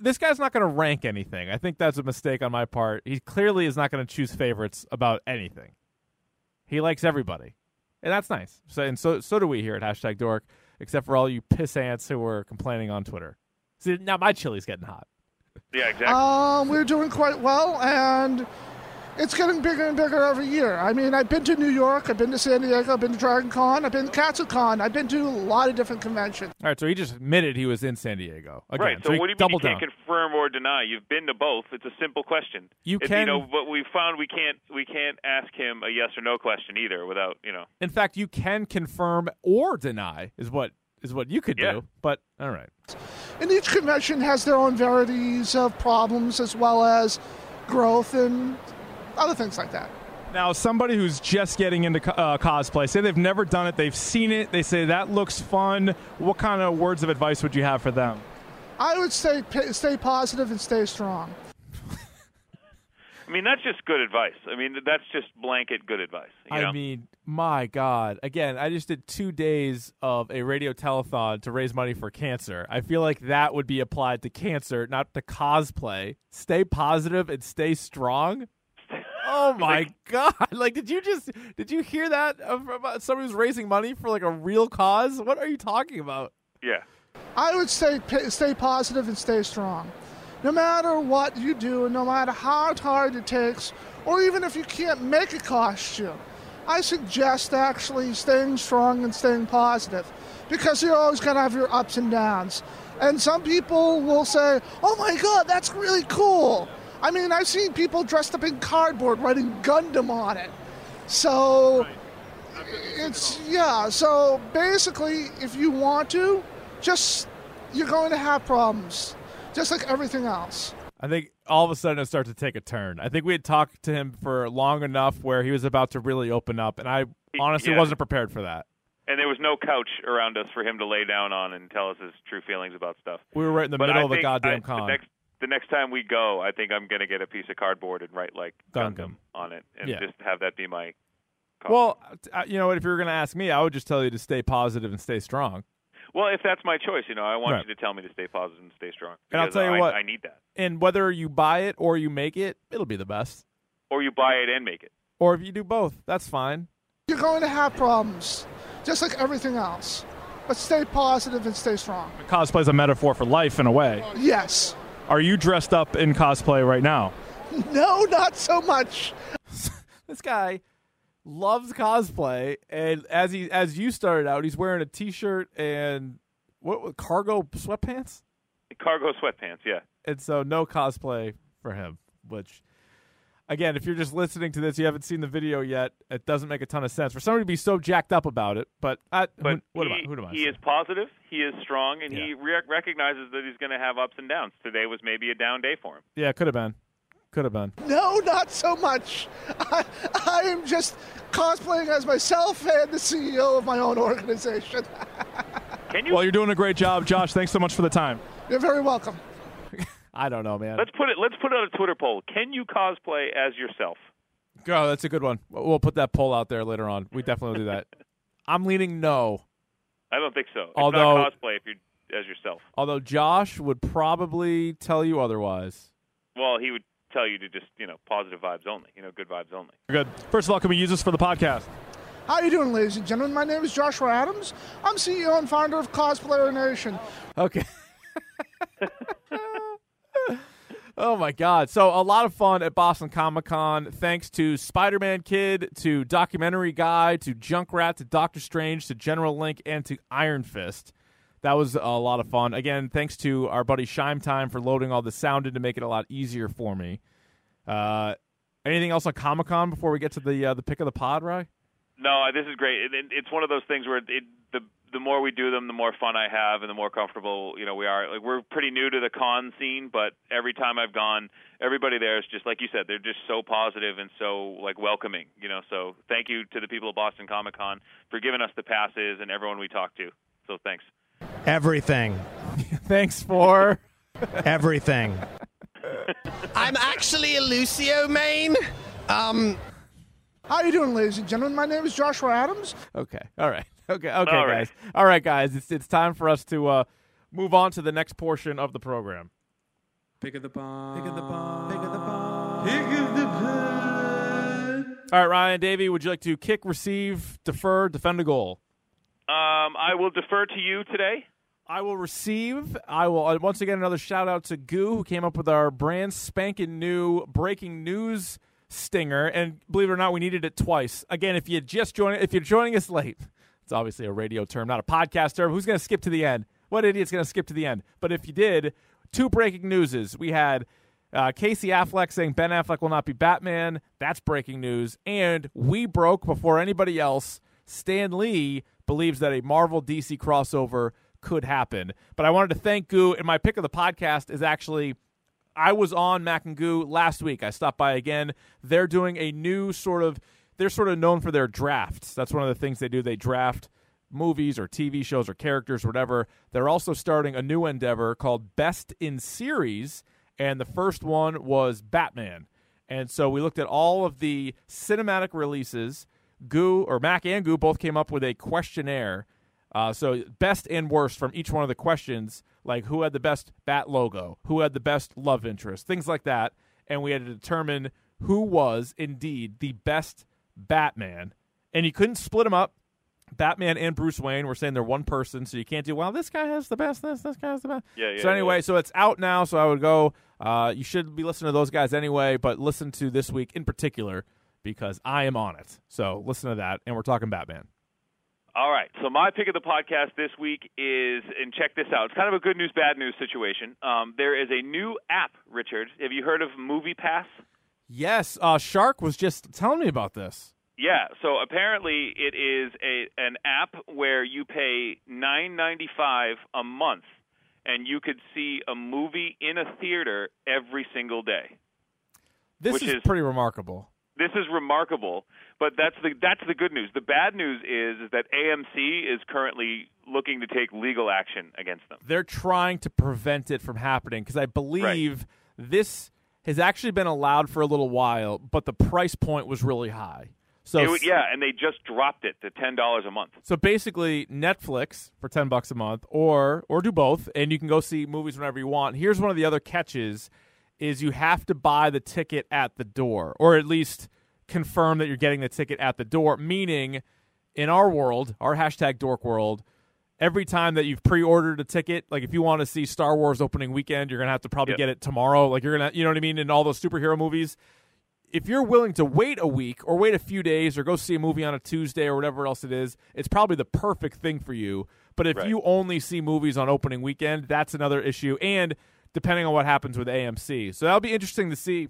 This guy's not going to rank anything. I think that's a mistake on my part. He clearly is not going to choose favorites about anything. He likes everybody. And that's nice. So do we here at Hashtag Dork, except for all you pissants who were complaining on Twitter. See, now my chili's getting hot. Yeah, exactly. We're doing quite well, and it's getting bigger and bigger every year. I mean, I've been to New York, I've been to San Diego, I've been to Dragon Con, I've been to KatsuCon, I've been to a lot of different conventions. All right, so he just admitted he was in San Diego. Again, right, so what do you mean you can't confirm or deny? You've been to both. It's a simple question. You know, but we found we can't ask him a yes or no question either without, you know. In fact, you can confirm or deny is what you could do, but all right. And each convention has their own varieties of problems as well as growth and other things like that. Now, somebody who's just getting into cosplay, say they've never done it, they've seen it, they say that looks fun. What kind of words of advice would you have for them? I would say stay positive and stay strong. I mean, that's just good advice. I mean, that's just blanket good advice. You know? I mean, my God. Again, I just did 2 days of a radio telethon to raise money for cancer. I feel like that would be applied to cancer, not to cosplay. Stay positive and stay strong. Oh, my God. Like, did you hear that about somebody who's raising money for, like, a real cause? What are you talking about? Yeah. I would say stay positive and stay strong. No matter what you do, and no matter how hard it takes, or even if you can't make a costume, I suggest actually staying strong and staying positive, because you're always going to have your ups and downs. And some people will say, oh my God, that's really cool. I mean, I've seen people dressed up in cardboard writing Gundam on it. So, so basically, if you want to, you're going to have problems. Just like everything else. I think all of a sudden it started to take a turn. I think we had talked to him for long enough where he was about to really open up, and I honestly wasn't prepared for that. And there was no couch around us for him to lay down on and tell us his true feelings about stuff. We were right in the middle of the goddamn con. The next time we go, I think I'm going to get a piece of cardboard and write, like, Gundam on it and just have that be my costume. Well, you know what? If you were going to ask me, I would just tell you to stay positive and stay strong. Well, if that's my choice, you know, I want you to tell me to stay positive and stay strong. And I'll tell you what. I need that. And whether you buy it or you make it, it'll be the best. Or you buy it and make it. Or if you do both, that's fine. You're going to have problems, just like everything else. But stay positive and stay strong. Cosplay is a metaphor for life in a way. Yes. Are you dressed up in cosplay right now? No, not so much. This guy loves cosplay, and as you started out, he's wearing a t-shirt and what, cargo sweatpants? Cargo sweatpants, yeah. And so no cosplay for him, which, again, if you're just listening to this, you haven't seen the video yet, it doesn't make a ton of sense for somebody to be so jacked up about it, but who am I? He is positive, he is strong, and he recognizes that he's going to have ups and downs. Today was maybe a down day for him. Yeah, could have been. No, not so much. I am just cosplaying as myself and the CEO of my own organization. Well, you're doing a great job, Josh. Thanks so much for the time. You're very welcome. I don't know, man. Let's put out a Twitter poll. Can you cosplay as yourself? Oh, that's a good one. We'll put that poll out there later on. We definitely will do that. I'm leaning no. I don't think so. Although, it's not cosplay if you're as yourself. Although Josh would probably tell you otherwise. Well, he would tell you to just, you know, positive vibes only, you know, good vibes only. Good. First of all, can we use this for the podcast? How are you doing, ladies and gentlemen? My name is Joshua Adams. I'm CEO and founder of Cosplayer Nation. Okay. Oh, my God. So a lot of fun at Boston Comic-Con. Thanks to Spider-Man Kid, to Documentary Guy, to Junkrat, to Doctor Strange, to General Link, and to Iron Fist. That was a lot of fun. Again, thanks to our buddy Shime Time for loading all the sound in to make it a lot easier for me. Anything else on Comic-Con before we get to the pick of the pod, Rye? No, this is great. It's one of those things where the more we do them, the more fun I have and the more comfortable, you know, we are. Like, we're pretty new to the con scene, but every time I've gone, everybody there is just, like you said, they're just so positive and so, like, welcoming, you know. So thank you to the people at Boston Comic-Con for giving us the passes and everyone we talked to. So thanks. Everything. Thanks for everything. I'm actually a Lucio main. How are you doing, ladies and gentlemen? My name is Joshua Adams. Okay. All right. Okay, all right. Guys. All right, guys. It's time for us to move on to the next portion of the program. Pick of the bomb. Pick of the bomb. Pick of the bomb. Pick of the bomb. All right, Ryan Davey, would you like to kick, receive, defer, defend a goal? I will defer to you today. I will receive. I will once again another shout out to Goo, who came up with our brand spanking new breaking news stinger. And believe it or not, we needed it twice. Again, if you're joining us late, it's obviously a radio term, not a podcast term. Who's going to skip to the end? What idiot's going to skip to the end? But if you did, two breaking newses. We had Casey Affleck saying Ben Affleck will not be Batman. That's breaking news. And we broke before anybody else. Stan Lee believes that a Marvel DC crossover could happen. But I wanted to thank Goo, and my pick of the podcast is actually, I was on Mac and Goo last week. I stopped by again. They're doing a new they're sort of known for their drafts. That's one of the things they do. They draft movies or TV shows or characters, whatever. They're also starting a new endeavor called Best in Series, and the first one was Batman. And so we looked at all of the cinematic releases. Goo, or Mac and Goo, both came up with a questionnaire. So best and worst from each one of the questions, like who had the best bat logo, who had the best love interest, things like that. And we had to determine who was indeed the best Batman. And you couldn't split them up. Batman and Bruce Wayne were saying they're one person, so you can't do, well, this guy has the best, this guy has the best. Yeah, so anyway, so it's out now, so I would go, you should be listening to those guys anyway, but listen to this week in particular because I am on it. So listen to that, and we're talking Batman. All right, so my pick of the podcast this week is, and check this out, it's kind of a good news, bad news situation. There is a new app, Richard. Have you heard of MoviePass? Yes, Shark was just telling me about this. Yeah, so apparently it is an app where you pay $9.95 a month, and you could see a movie in a theater every single day. This is pretty remarkable. This is remarkable, but that's the good news. The bad news is that AMC is currently looking to take legal action against them. They're trying to prevent it from happening because I believe this has actually been allowed for a little while, but the price point was really high. So and they just dropped it to $10 a month. So basically Netflix for $10 a month or do both, and you can go see movies whenever you want. Here's one of the other catches is you have to buy the ticket at the door, or at least confirm that you're getting the ticket at the door, meaning in our world, our hashtag dork world, every time that you've pre-ordered a ticket, like if you want to see Star Wars opening weekend, you're going to have to probably get it tomorrow. Like you're going to, you know what I mean? In all those superhero movies, if you're willing to wait a week or wait a few days or go see a movie on a Tuesday or whatever else it is, it's probably the perfect thing for you. But if you only see movies on opening weekend, that's another issue. And depending on what happens with AMC. So that'll be interesting to see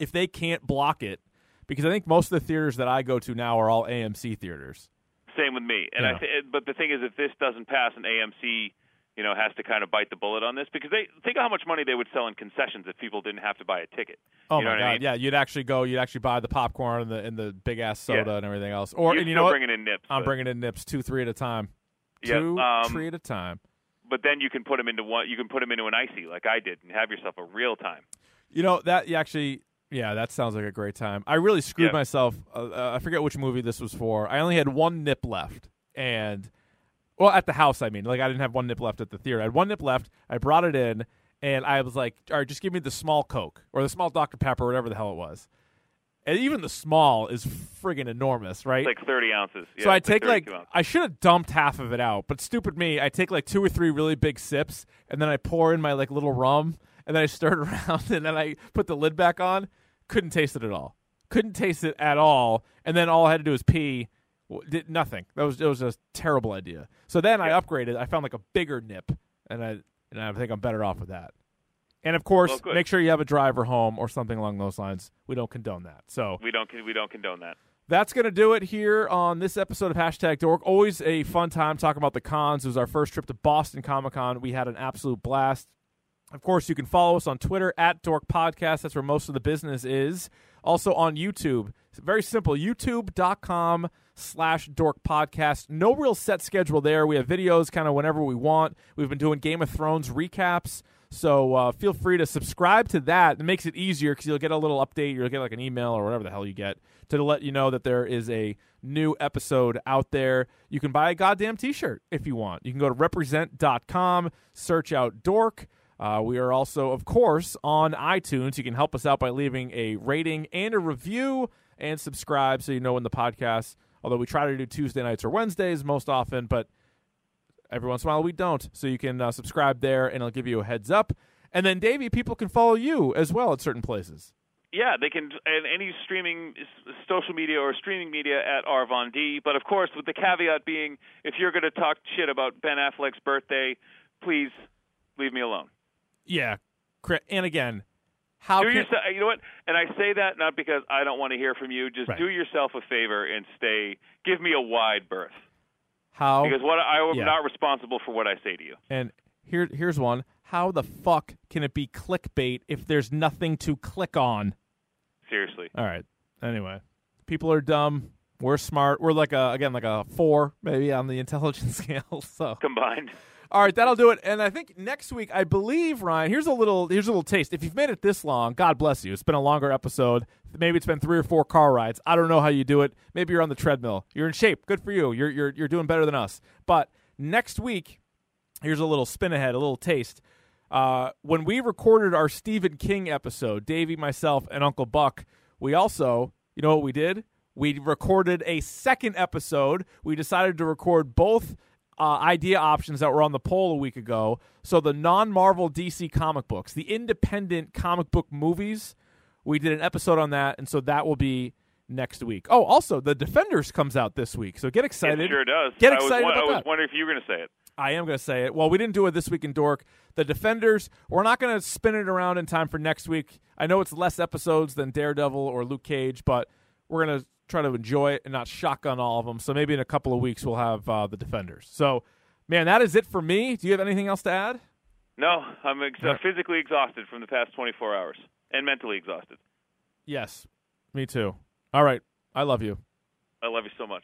if they can't block it, because I think most of the theaters that I go to now are all AMC theaters. Same with me. And but the thing is, if this doesn't pass, an AMC, has to kind of bite the bullet on this, because they think of how much money they would sell in concessions if people didn't have to buy a ticket. Oh, you know my God. I mean? Yeah, you'd actually buy the popcorn and the big-ass soda and everything else. Or you're still bringing in nips. I'm bringing in nips, 2, 3 at a time. Yeah, 2, 3 at a time. But then you can put them into one. You can put them into an icy like I did, and have yourself a real time. That sounds like a great time. I really screwed myself. I forget which movie this was for. I only had one nip left, at the house. I mean, I didn't have one nip left at the theater. I had one nip left. I brought it in, and I was like, all right, just give me the small Coke or the small Dr Pepper, or whatever the hell it was. And even the small is friggin' enormous, right? It's like 30 ounces. Yeah, so I take I should have dumped half of it out, but stupid me, I take 2 or 3 really big sips, and then I pour in my little rum, and then I stir it around, and then I put the lid back on. Couldn't taste it at all. And then all I had to do was pee. Did nothing. It was a terrible idea. So then I upgraded. I found a bigger nip, and I think I'm better off with that. And of course, make sure you have a driver home or something along those lines. We don't condone that. So we don't condone that. That's gonna do it here on this episode of Hashtag Dork. Always a fun time talking about the cons. It was our first trip to Boston Comic Con. We had an absolute blast. Of course, you can follow us on Twitter @DorkPodcast. That's where most of the business is. Also on YouTube. It's very simple. YouTube.com/DorkPodcast. No real set schedule there. We have videos kind of whenever we want. We've been doing Game of Thrones recaps. So feel free to subscribe to that. It makes it easier because you'll get a little update. You'll get like an email or whatever the hell you get to let you know that there is a new episode out there. You can buy a goddamn T-shirt if you want. You can go to represent.com, search out Dork. We are also, of course, on iTunes. You can help us out by leaving a rating and a review and subscribe so you know when the podcast, although we try to do Tuesday nights or Wednesdays most often, but every once in a while we don't. So you can subscribe there, and it'll give you a heads up. And then, Davey, people can follow you as well at certain places. Yeah, they can, and any streaming social media or streaming media at RVonD. But, of course, with the caveat being, if you're going to talk shit about Ben Affleck's birthday, please leave me alone. Yeah. And, again, how do yourself, you know what? And I say that not because I don't want to hear from you. Just right. Do yourself a favor and stay. Give me a wide berth. How? Because what I am not responsible for what I say to you. And here's one. How the fuck can it be clickbait if there's nothing to click on? Seriously. All right. Anyway, people are dumb. We're smart. We're like a 4 maybe on the intelligence scale. So combined. All right, that'll do it. And I think next week, I believe, Ryan, here's a little taste. If you've made it this long, God bless you. It's been a longer episode. Maybe it's been 3 or 4 car rides. I don't know how you do it. Maybe you're on the treadmill. You're in shape. Good for you. You're doing better than us. But next week, here's a little spin ahead, a little taste. When we recorded our Stephen King episode, Davey, myself, and Uncle Buck, we also, you know what we did? We recorded a second episode. We decided to record both idea options that were on the poll a week ago. So the non-Marvel DC comic books, the independent comic book movies, we did an episode on that, and so that will be next week. Oh, also, The Defenders comes out this week, so get excited. It sure does. Get excited about that. I was wondering if you were going to say it. I am going to say it. Well, we didn't do it this week in Dork. The Defenders, we're not going to spin it around in time for next week. I know it's less episodes than Daredevil or Luke Cage, but we're going to try to enjoy it and not shotgun all of them. So maybe in a couple of weeks we'll have The Defenders. So, man, that is it for me. Do you have anything else to add? No, I'm physically exhausted from the past 24 hours and mentally exhausted. Yes, me too. All right. I love you. I love you so much.